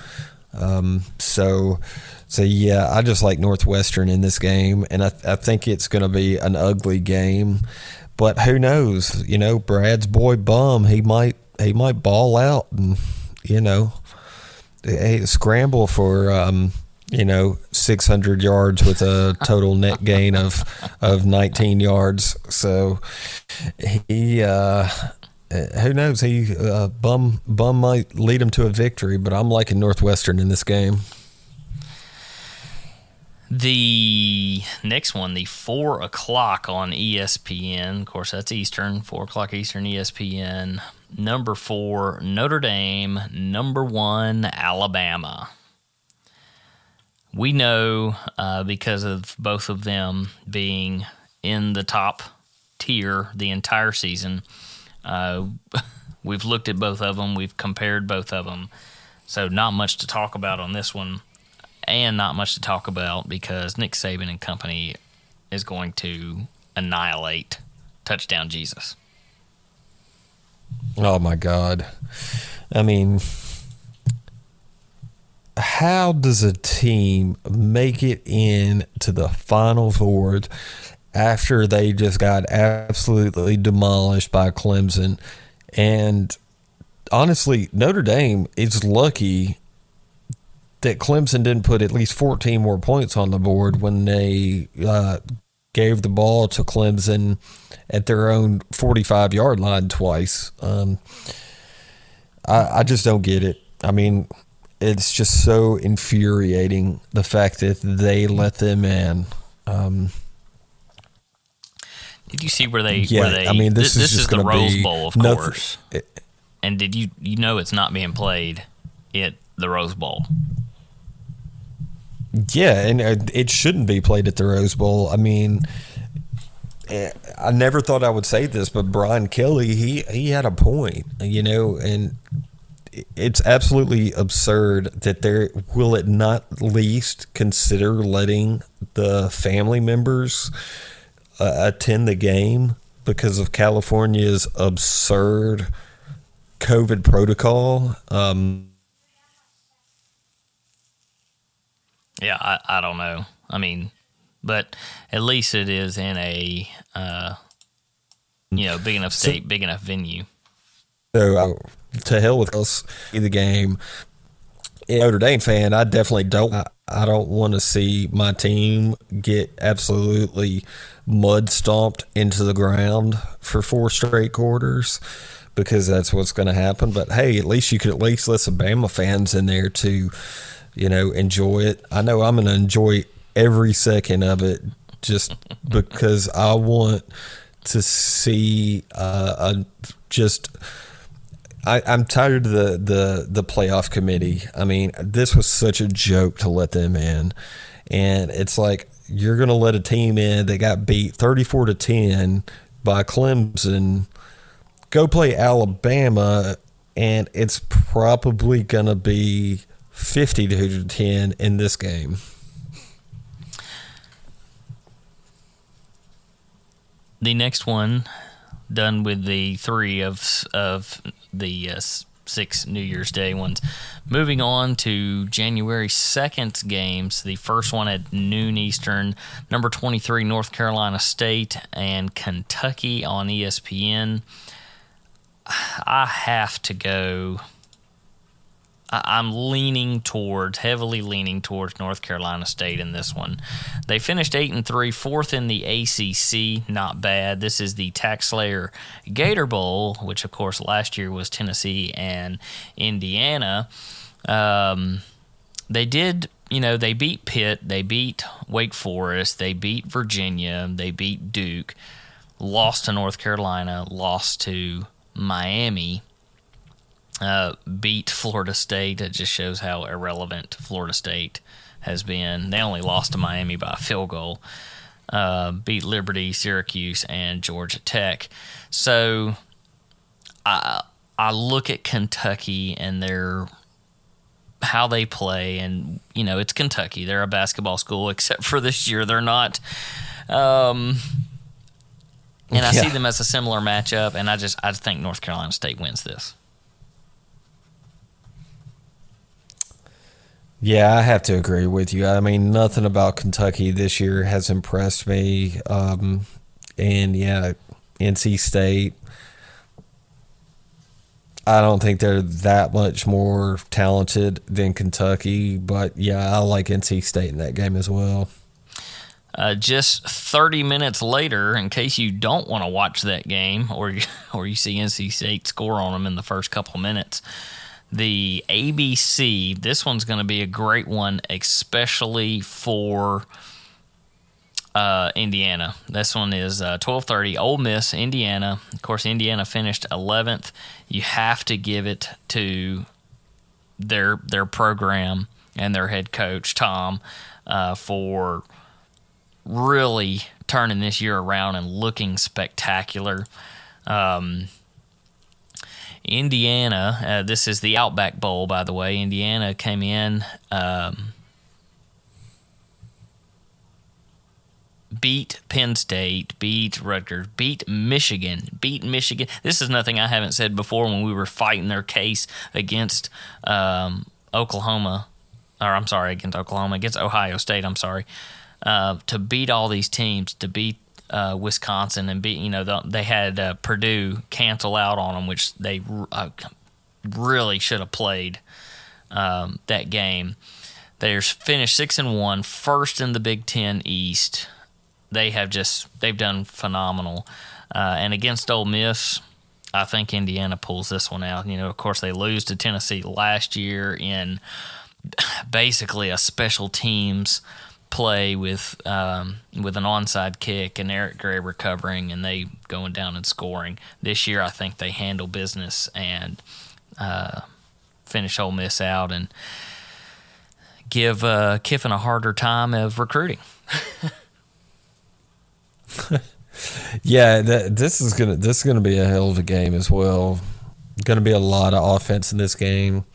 So yeah, I just like Northwestern in this game, and I think it's going to be an ugly game. But who knows? You know, Brad's boy Bum, he might ball out and, you know, scramble for 600 yards with a total net gain of 19 yards. So he. Who knows? He Bum might lead him to a victory, but I'm liking Northwestern in this game. The next one, the 4 o'clock on ESPN. Of course, that's Eastern, 4 o'clock Eastern ESPN. Number 4, Notre Dame. Number 1, Alabama. We know because of both of them being in the top tier the entire season – We've looked at both of them. We've compared both of them. So not much to talk about on this one, and not much to talk about because Nick Saban and company is going to annihilate Touchdown Jesus. Oh, my God. I mean, how does a team make it into the Final Four after they just got absolutely demolished by Clemson? And honestly, Notre Dame is lucky that Clemson didn't put at least 14 more points on the board when they gave the ball to Clemson at their own 45-yard line twice. I just don't get it. I mean, it's just so infuriating, the fact that they let them in. Did you see where they? Yeah, where they, I mean, this is the Rose Bowl, of course. And did you know it's not being played at the Rose Bowl? Yeah, and it shouldn't be played at the Rose Bowl. I mean, I never thought I would say this, but Brian Kelly, he had a point, you know, and it's absolutely absurd that there will it not least consider letting the family members attend the game because of California's absurd COVID protocol. Yeah, I don't know. I mean, but at least it is in a, big enough state, big enough venue. So to hell with us in the game. Notre Dame fan, I definitely don't. I don't want to see my team get absolutely mud stomped into the ground for four straight quarters, because that's what's going to happen. But hey, at least you could at least let some Bama fans in there to, enjoy it. I know I'm going to enjoy every second of it, just because I want to see I'm tired of the playoff committee. I mean, this was such a joke to let them in. And it's like, you're going to let a team in that got beat 34-10 by Clemson, go play Alabama, and it's probably going to be 50-10 in this game. The next one, done with the three of the six New Year's Day ones. Moving on to January 2nd's games, the first one at noon Eastern, number 23, North Carolina State and Kentucky on ESPN. I have to go. I'm heavily leaning towards North Carolina State in this one. They finished 8-3, fourth in the ACC. Not bad. This is the Tax Slayer Gator Bowl, which, of course, last year was Tennessee and Indiana. They did, they beat Pitt. They beat Wake Forest. They beat Virginia. They beat Duke. Lost to North Carolina. Lost to Miami. Beat Florida State. It just shows how irrelevant Florida State has been. They only lost to Miami by a field goal. Beat Liberty, Syracuse, and Georgia Tech. So I look at Kentucky and how they play, and it's Kentucky. They're a basketball school, except for this year they're not. And I see them as a similar matchup, and I think North Carolina State wins this. Yeah, I have to agree with you. I mean, nothing about Kentucky this year has impressed me. NC State, I don't think they're that much more talented than Kentucky. But, yeah, I like NC State in that game as well. Just 30 minutes later, in case you don't want to watch that game or you see NC State score on them in the first couple minutes, the ABC, this one's going to be a great one, especially for Indiana. This one is 12:30, Ole Miss, Indiana. Of course, Indiana finished 11th. You have to give it to their program and their head coach, Tom, for really turning this year around and looking spectacular. Indiana, this is the Outback Bowl, by the way. Indiana came in, beat Penn State, beat Rutgers, beat Michigan, This is nothing I haven't said before when we were fighting their case against against Ohio State, to beat all these teams, to beat Wisconsin, and beat, they had Purdue cancel out on them, which they really should have played that game. They're finished 6-1, first in the Big Ten East. They have they've done phenomenal. And against Ole Miss, I think Indiana pulls this one out. Of course, they lose to Tennessee last year in basically a special teams play with an onside kick and Eric Gray recovering and they going down and scoring. This year I think they handle business and finish Ole Miss out and give Kiffin a harder time of recruiting. Yeah, this is gonna be a hell of a game as well. Gonna be a lot of offense in this game.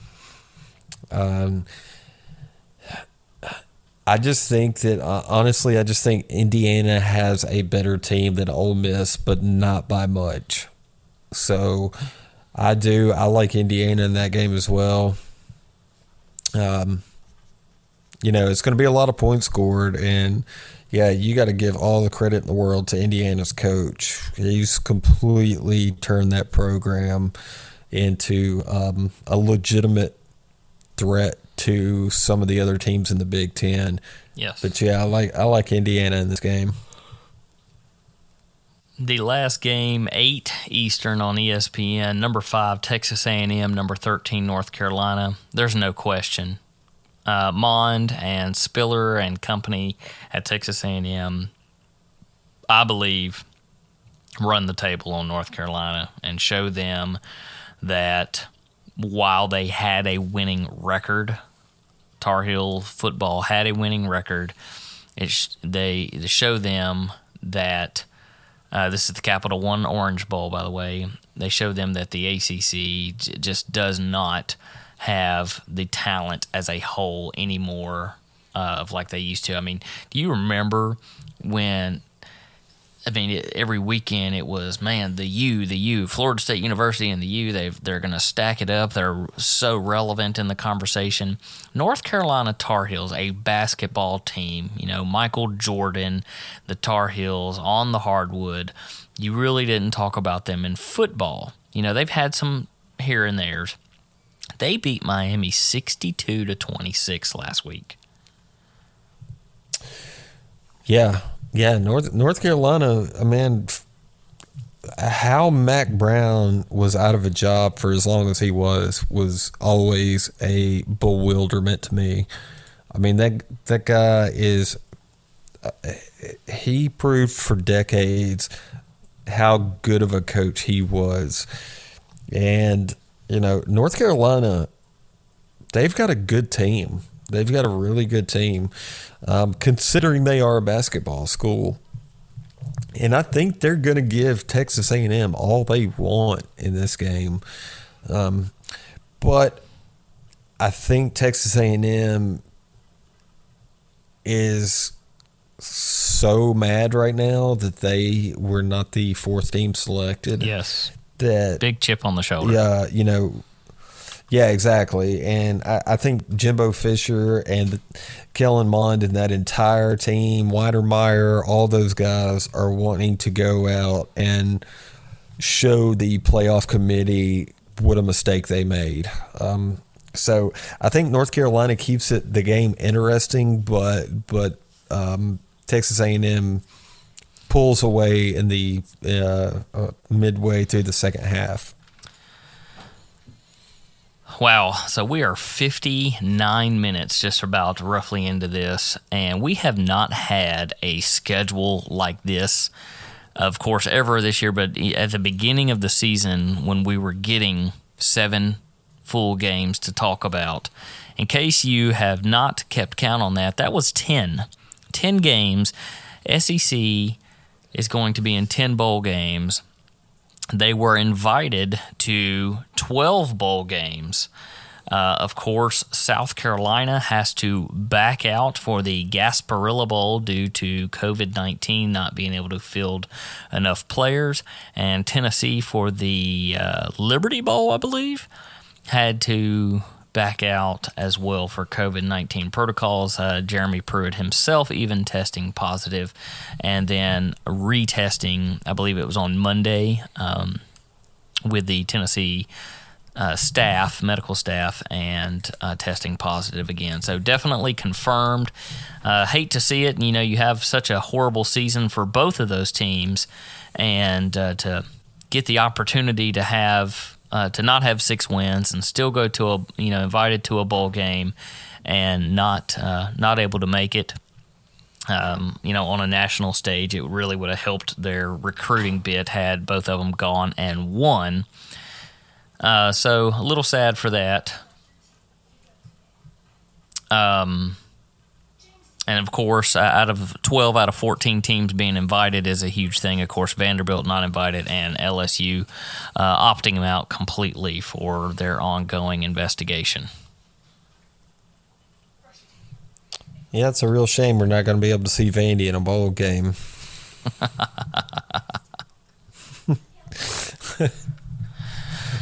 I just think that, honestly, I just think Indiana has a better team than Ole Miss, but not by much. So, I like Indiana in that game as well. It's going to be a lot of points scored, and, yeah, you got to give all the credit in the world to Indiana's coach. He's completely turned that program into a legitimate threat to some of the other teams in the Big Ten. Yes. But, yeah, I like Indiana in this game. The last game, 8 Eastern on ESPN, number 5, Texas A&M, number 13, North Carolina. There's no question. Mond and Spiller and company at Texas A&M, I believe, run the table on North Carolina and show them that while they had a winning record, Tar Heel football had a winning record, they show them that this is the Capital One Orange Bowl, by the way. They show them that the ACC just does not have the talent as a whole anymore of like they used to. I mean, do you remember when – every weekend it was, man, the U, Florida State University and the U, they're going to stack it up. They're so relevant in the conversation. North Carolina Tar Heels, a basketball team, Michael Jordan, the Tar Heels on the hardwood. You really didn't talk about them in football. They've had some here and theirs. They beat Miami 62-26 last week. Yeah. Yeah, North Carolina, man, how Mac Brown was out of a job for as long as he was always a bewilderment to me. I mean, that guy is – he proved for decades how good of a coach he was. And, North Carolina, they've got a good team. They've got a really good team, considering they are a basketball school. And I think they're going to give Texas A&M all they want in this game. But I think Texas A&M is so mad right now that they were not the 4th team selected. Yes. That big chip on the shoulder. Yeah, Yeah, exactly. And I think Jimbo Fisher and Kellen Mond and that entire team, Weidermeyer, all those guys are wanting to go out and show the playoff committee what a mistake they made. So I think North Carolina keeps the game interesting, but Texas A&M pulls away in the midway through the second half. Wow, so we are 59 minutes just about roughly into this, and we have not had a schedule like this, of course, ever this year, but at the beginning of the season when we were getting 7 full games to talk about. In case you have not kept count on that was 10. 10 games. SEC is going to be in 10 bowl games. they were invited to 12 bowl games. Of course, South Carolina has to back out for the Gasparilla Bowl due to COVID-19 not being able to field enough players. And Tennessee for the Liberty Bowl, I believe, had to back out as well for COVID-19 protocols. Jeremy Pruitt himself even testing positive and then retesting, I believe it was on Monday, with the Tennessee staff, medical staff, and testing positive again. So definitely confirmed. Hate to see it. You know, you have such a horrible season for both of those teams, and to get the opportunity to have to not have 6 wins and still go to a invited to a bowl game and not able to make it. On a national stage, it really would have helped their recruiting bit had both of them gone and won. So a little sad for that. And of course, out of 12 out of 14 teams being invited is a huge thing. Of course, Vanderbilt not invited and LSU opting them out completely for their ongoing investigation. Yeah, it's a real shame we're not going to be able to see Vandy in a bowl game.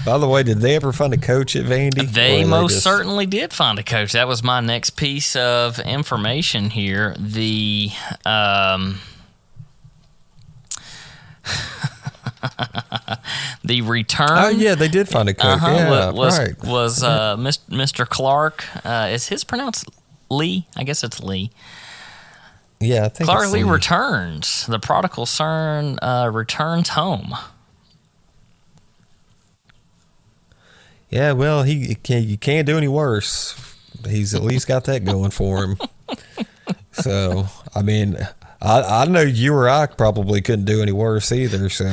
By the way, did they ever find a coach at Vandy? They most certainly did find a coach. That was my next piece of information here. The the return. Oh yeah, they did find a coach. Yeah, was Mr. Clark? Is his pronounced Lee? I guess it's Lee. Yeah, I think Clark Lee returns. The prodigal son returns home. Yeah, well, you can't do any worse. He's at least got that going for him. So, I mean, I know you or I probably couldn't do any worse either. So,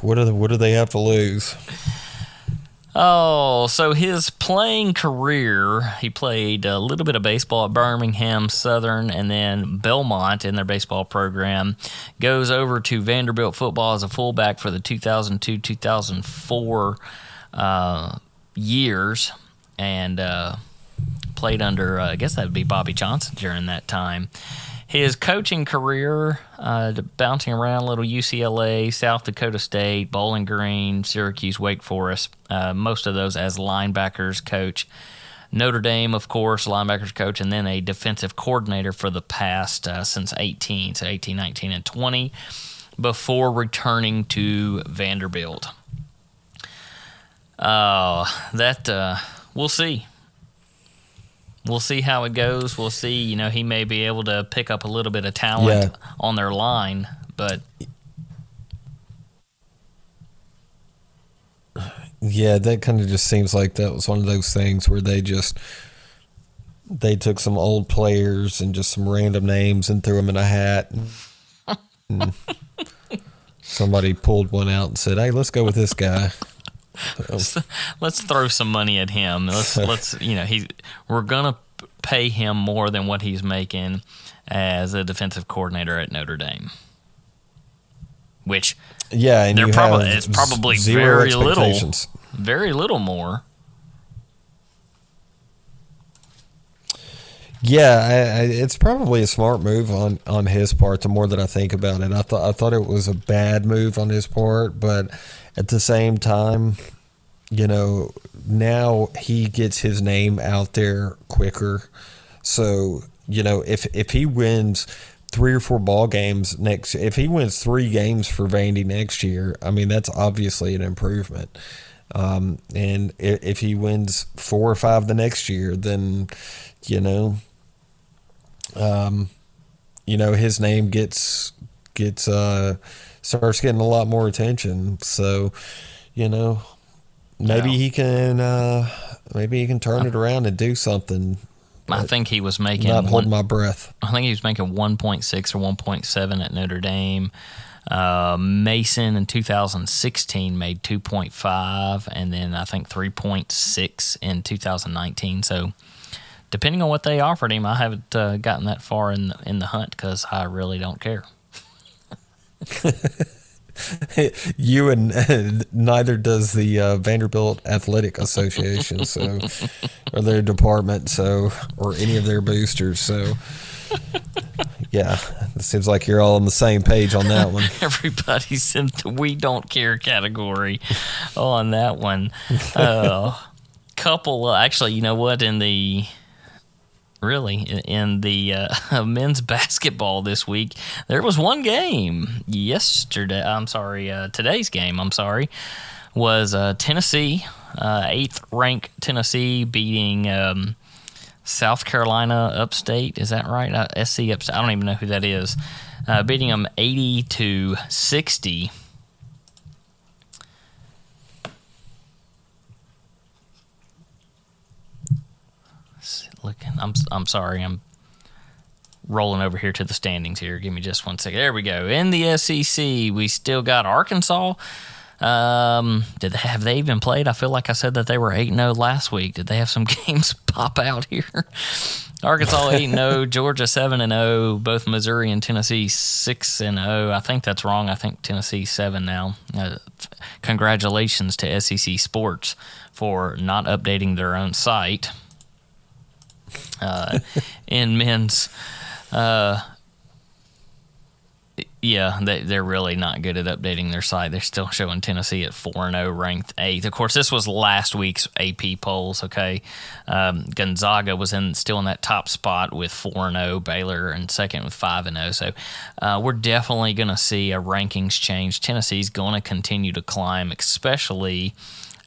what do they have to lose? Oh, so his playing career, he played a little bit of baseball at Birmingham Southern and then Belmont in their baseball program. Goes over to Vanderbilt football as a fullback for the 2002-2004 years and played under, I guess that would be Bobby Johnson during that time. His coaching career, bouncing around a little UCLA, South Dakota State, Bowling Green, Syracuse, Wake Forest, most of those as linebackers coach. Notre Dame, of course, linebackers coach, and then a defensive coordinator for the past since 18, so 18, 19, and 20, before returning to Vanderbilt. We'll see. We'll see how it goes. We'll see. He may be able to pick up a little bit of talent on their line, but yeah, that kind of just seems like that was one of those things where they took some old players and just some random names and threw them in a hat. And somebody pulled one out and said, "Hey, let's go with this guy." Let's throw some money at him. We're gonna pay him more than what he's making as a defensive coordinator at Notre Dame. Which and it's probably very little more. Yeah, it's probably a smart move on his part. The more that I think about it, I thought it was a bad move on his part, but at the same time, now he gets his name out there quicker. So, if he wins 3 or 4 ball games if he wins 3 games for Vandy next year, I mean, that's obviously an improvement. And if he wins 4 or 5 the next year, then, his name gets starts getting a lot more attention. So, maybe he can turn it around and do something. I think he was making not holding my breath. I think he was making 1.6 or 1.7 at Notre Dame. Mason in 2016 made 2.5, and then I think 3.6 in 2019. So, depending on what they offered him, I haven't gotten that far in the hunt because I really don't care. you and neither does the Vanderbilt Athletic Association, so or their department, so or any of their boosters. So, yeah, it seems like you're all on the same page on that one. Everybody's in the "we don't care" category on that one. Couple, actually, you know what? In the men's basketball this week, there was one game yesterday. Today's game. Was Tennessee, 8th-ranked Tennessee beating South Carolina Upstate. Is that right? SC Upstate. I don't even know who that is. Beating them 80-60. Looking, I'm sorry, I'm rolling over here to the standings here. Give me just 1 second. There we go. In the SEC, we still got Arkansas. Have they even played? I feel like I said that they were 8-0 last week. Did they have some games pop out here? Arkansas 8-0, Georgia 7-0, both Missouri and Tennessee 6-0. I think that's wrong. I think Tennessee 7 now. Congratulations to SEC Sports for not updating their own site. In men's, they're really not good at updating their site. They're still showing Tennessee at 4-0, ranked 8th. Of course, this was last week's AP polls, okay? Gonzaga was still in that top spot with 4-0, Baylor in second with 5-0. So we're definitely going to see a rankings change. Tennessee's going to continue to climb, especially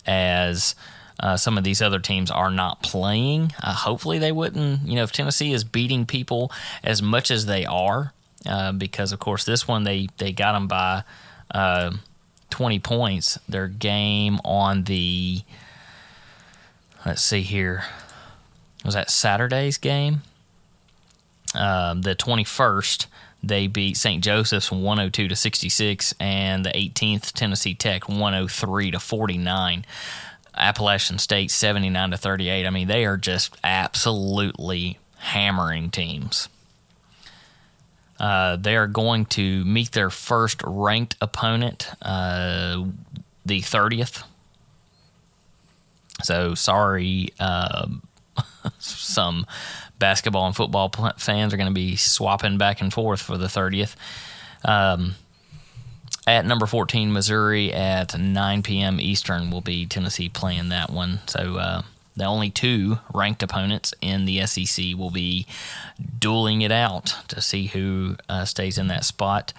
as some of these other teams are not playing. Hopefully they wouldn't. You know, if Tennessee is beating people as much as they are, because, of course, this one they got them by 20 points. Their game on the – let's see here. Was that Saturday's game? The 21st, they beat St. Joseph's 102-66, and the 18th, Tennessee Tech 103-49. Appalachian State 79-38. I mean, they are just absolutely hammering teams. They are going to meet their first ranked opponent, the 30th. So sorry, some basketball and football fans are going to be swapping back and forth for the 30th. At number 14, Missouri, at 9 p.m. Eastern will be Tennessee playing that one. So the only two ranked opponents in the SEC will be dueling it out to see who stays in that spot.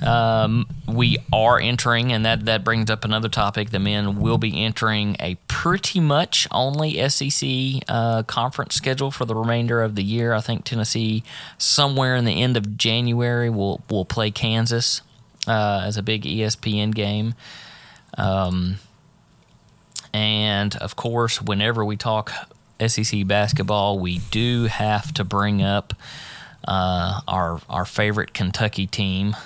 We are entering, and that brings up another topic, the men will be entering a pretty much only SEC conference schedule for the remainder of the year. I think Tennessee, somewhere in the end of January, will play Kansas. As a big ESPN game. And, of course, whenever we talk SEC basketball, we do have to bring up our favorite Kentucky team.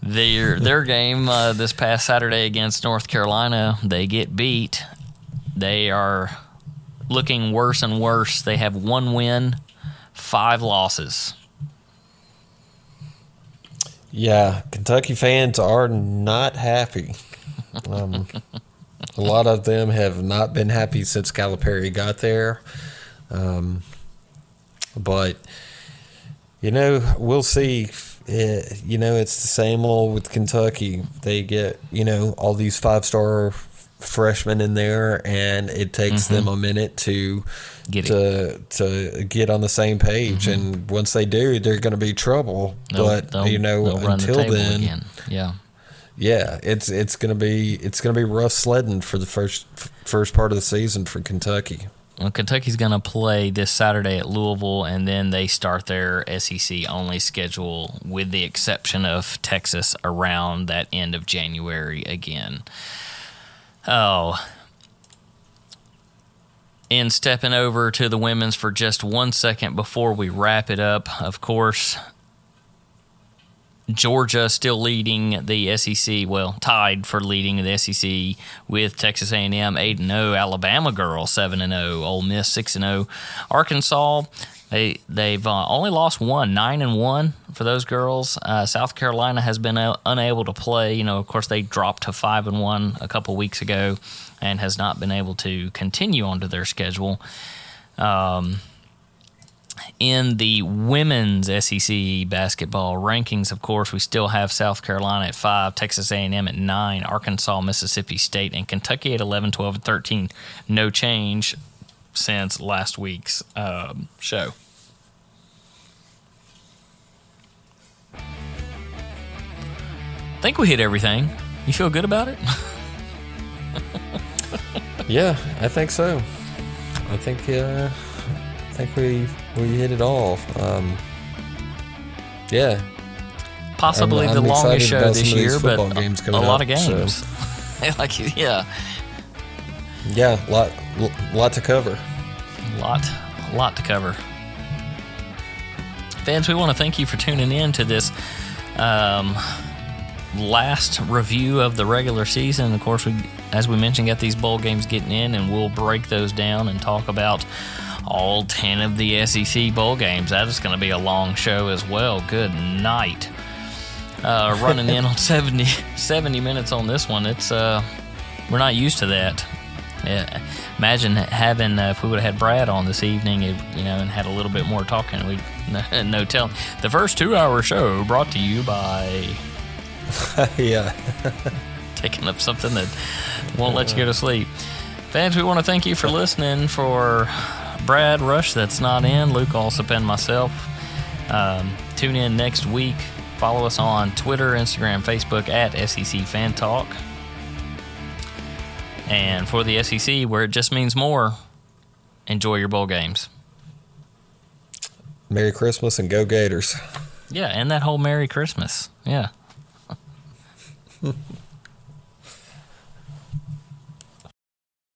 Their game this past Saturday against North Carolina, they get beat. They are looking worse and worse. They have 1 win, 5 losses. Yeah, Kentucky fans are not happy. A lot of them have not been happy since Calipari got there. But, you know, we'll see. You know, it's the same old with Kentucky. They get, you know, all these 5-star freshmen in there, and it takes them a minute to get on the same page, and once they do, they're going to be trouble. But you know, until then, again. yeah, it's going to be rough sledding for the first part of the season for Kentucky. Well, Kentucky's going to play this Saturday at Louisville, and then they start their SEC-only schedule with the exception of Texas around that end of January again. Oh, and stepping over to the women's for just 1 second before we wrap it up, of course, Georgia still leading the SEC, well, tied for leading the SEC with Texas A&M 8-0, Alabama girls 7-0, Ole Miss 6-0, Arkansas They've only lost one, 9-1 for those girls. South Carolina has been unable to play. You know, of course, they dropped to 5-1 a couple weeks ago, and has not been able to continue onto their schedule. In the women's SEC basketball rankings, of course, we still have South Carolina at 5, Texas A&M at 9, Arkansas, Mississippi State, and Kentucky at 11, 12, and 13. No change since last week's show. I think we hit everything. You feel good about it? Yeah, I think so. I think we hit it all. Yeah. Possibly I'm the longest show this year, but a lot of games. So. Like, yeah. Yeah, lot to cover. Lot to cover. Fans, we want to thank you for tuning in to this last review of the regular season. Of course, we, as we mentioned, got these bowl games getting in, and we'll break those down and talk about all 10 of the SEC bowl games. That is going to be a long show as well. Good night. Running in on 70 minutes on this one. It's we're not used to that. Yeah. Imagine having if we would have had Brad on this evening, and had a little bit more talking. We no telling. The first 2-hour show brought to you by. Yeah. Taking up something that won't let you go to sleep. Fans, we want to thank you for listening. For Brad Rush, that's not in, Luke Alsup, and myself. Tune in next week. Follow us on Twitter, Instagram, Facebook at SEC Fan Talk. And for the SEC, where it just means more, enjoy your bowl games. Merry Christmas and go Gators. Yeah, and that whole Merry Christmas. Yeah.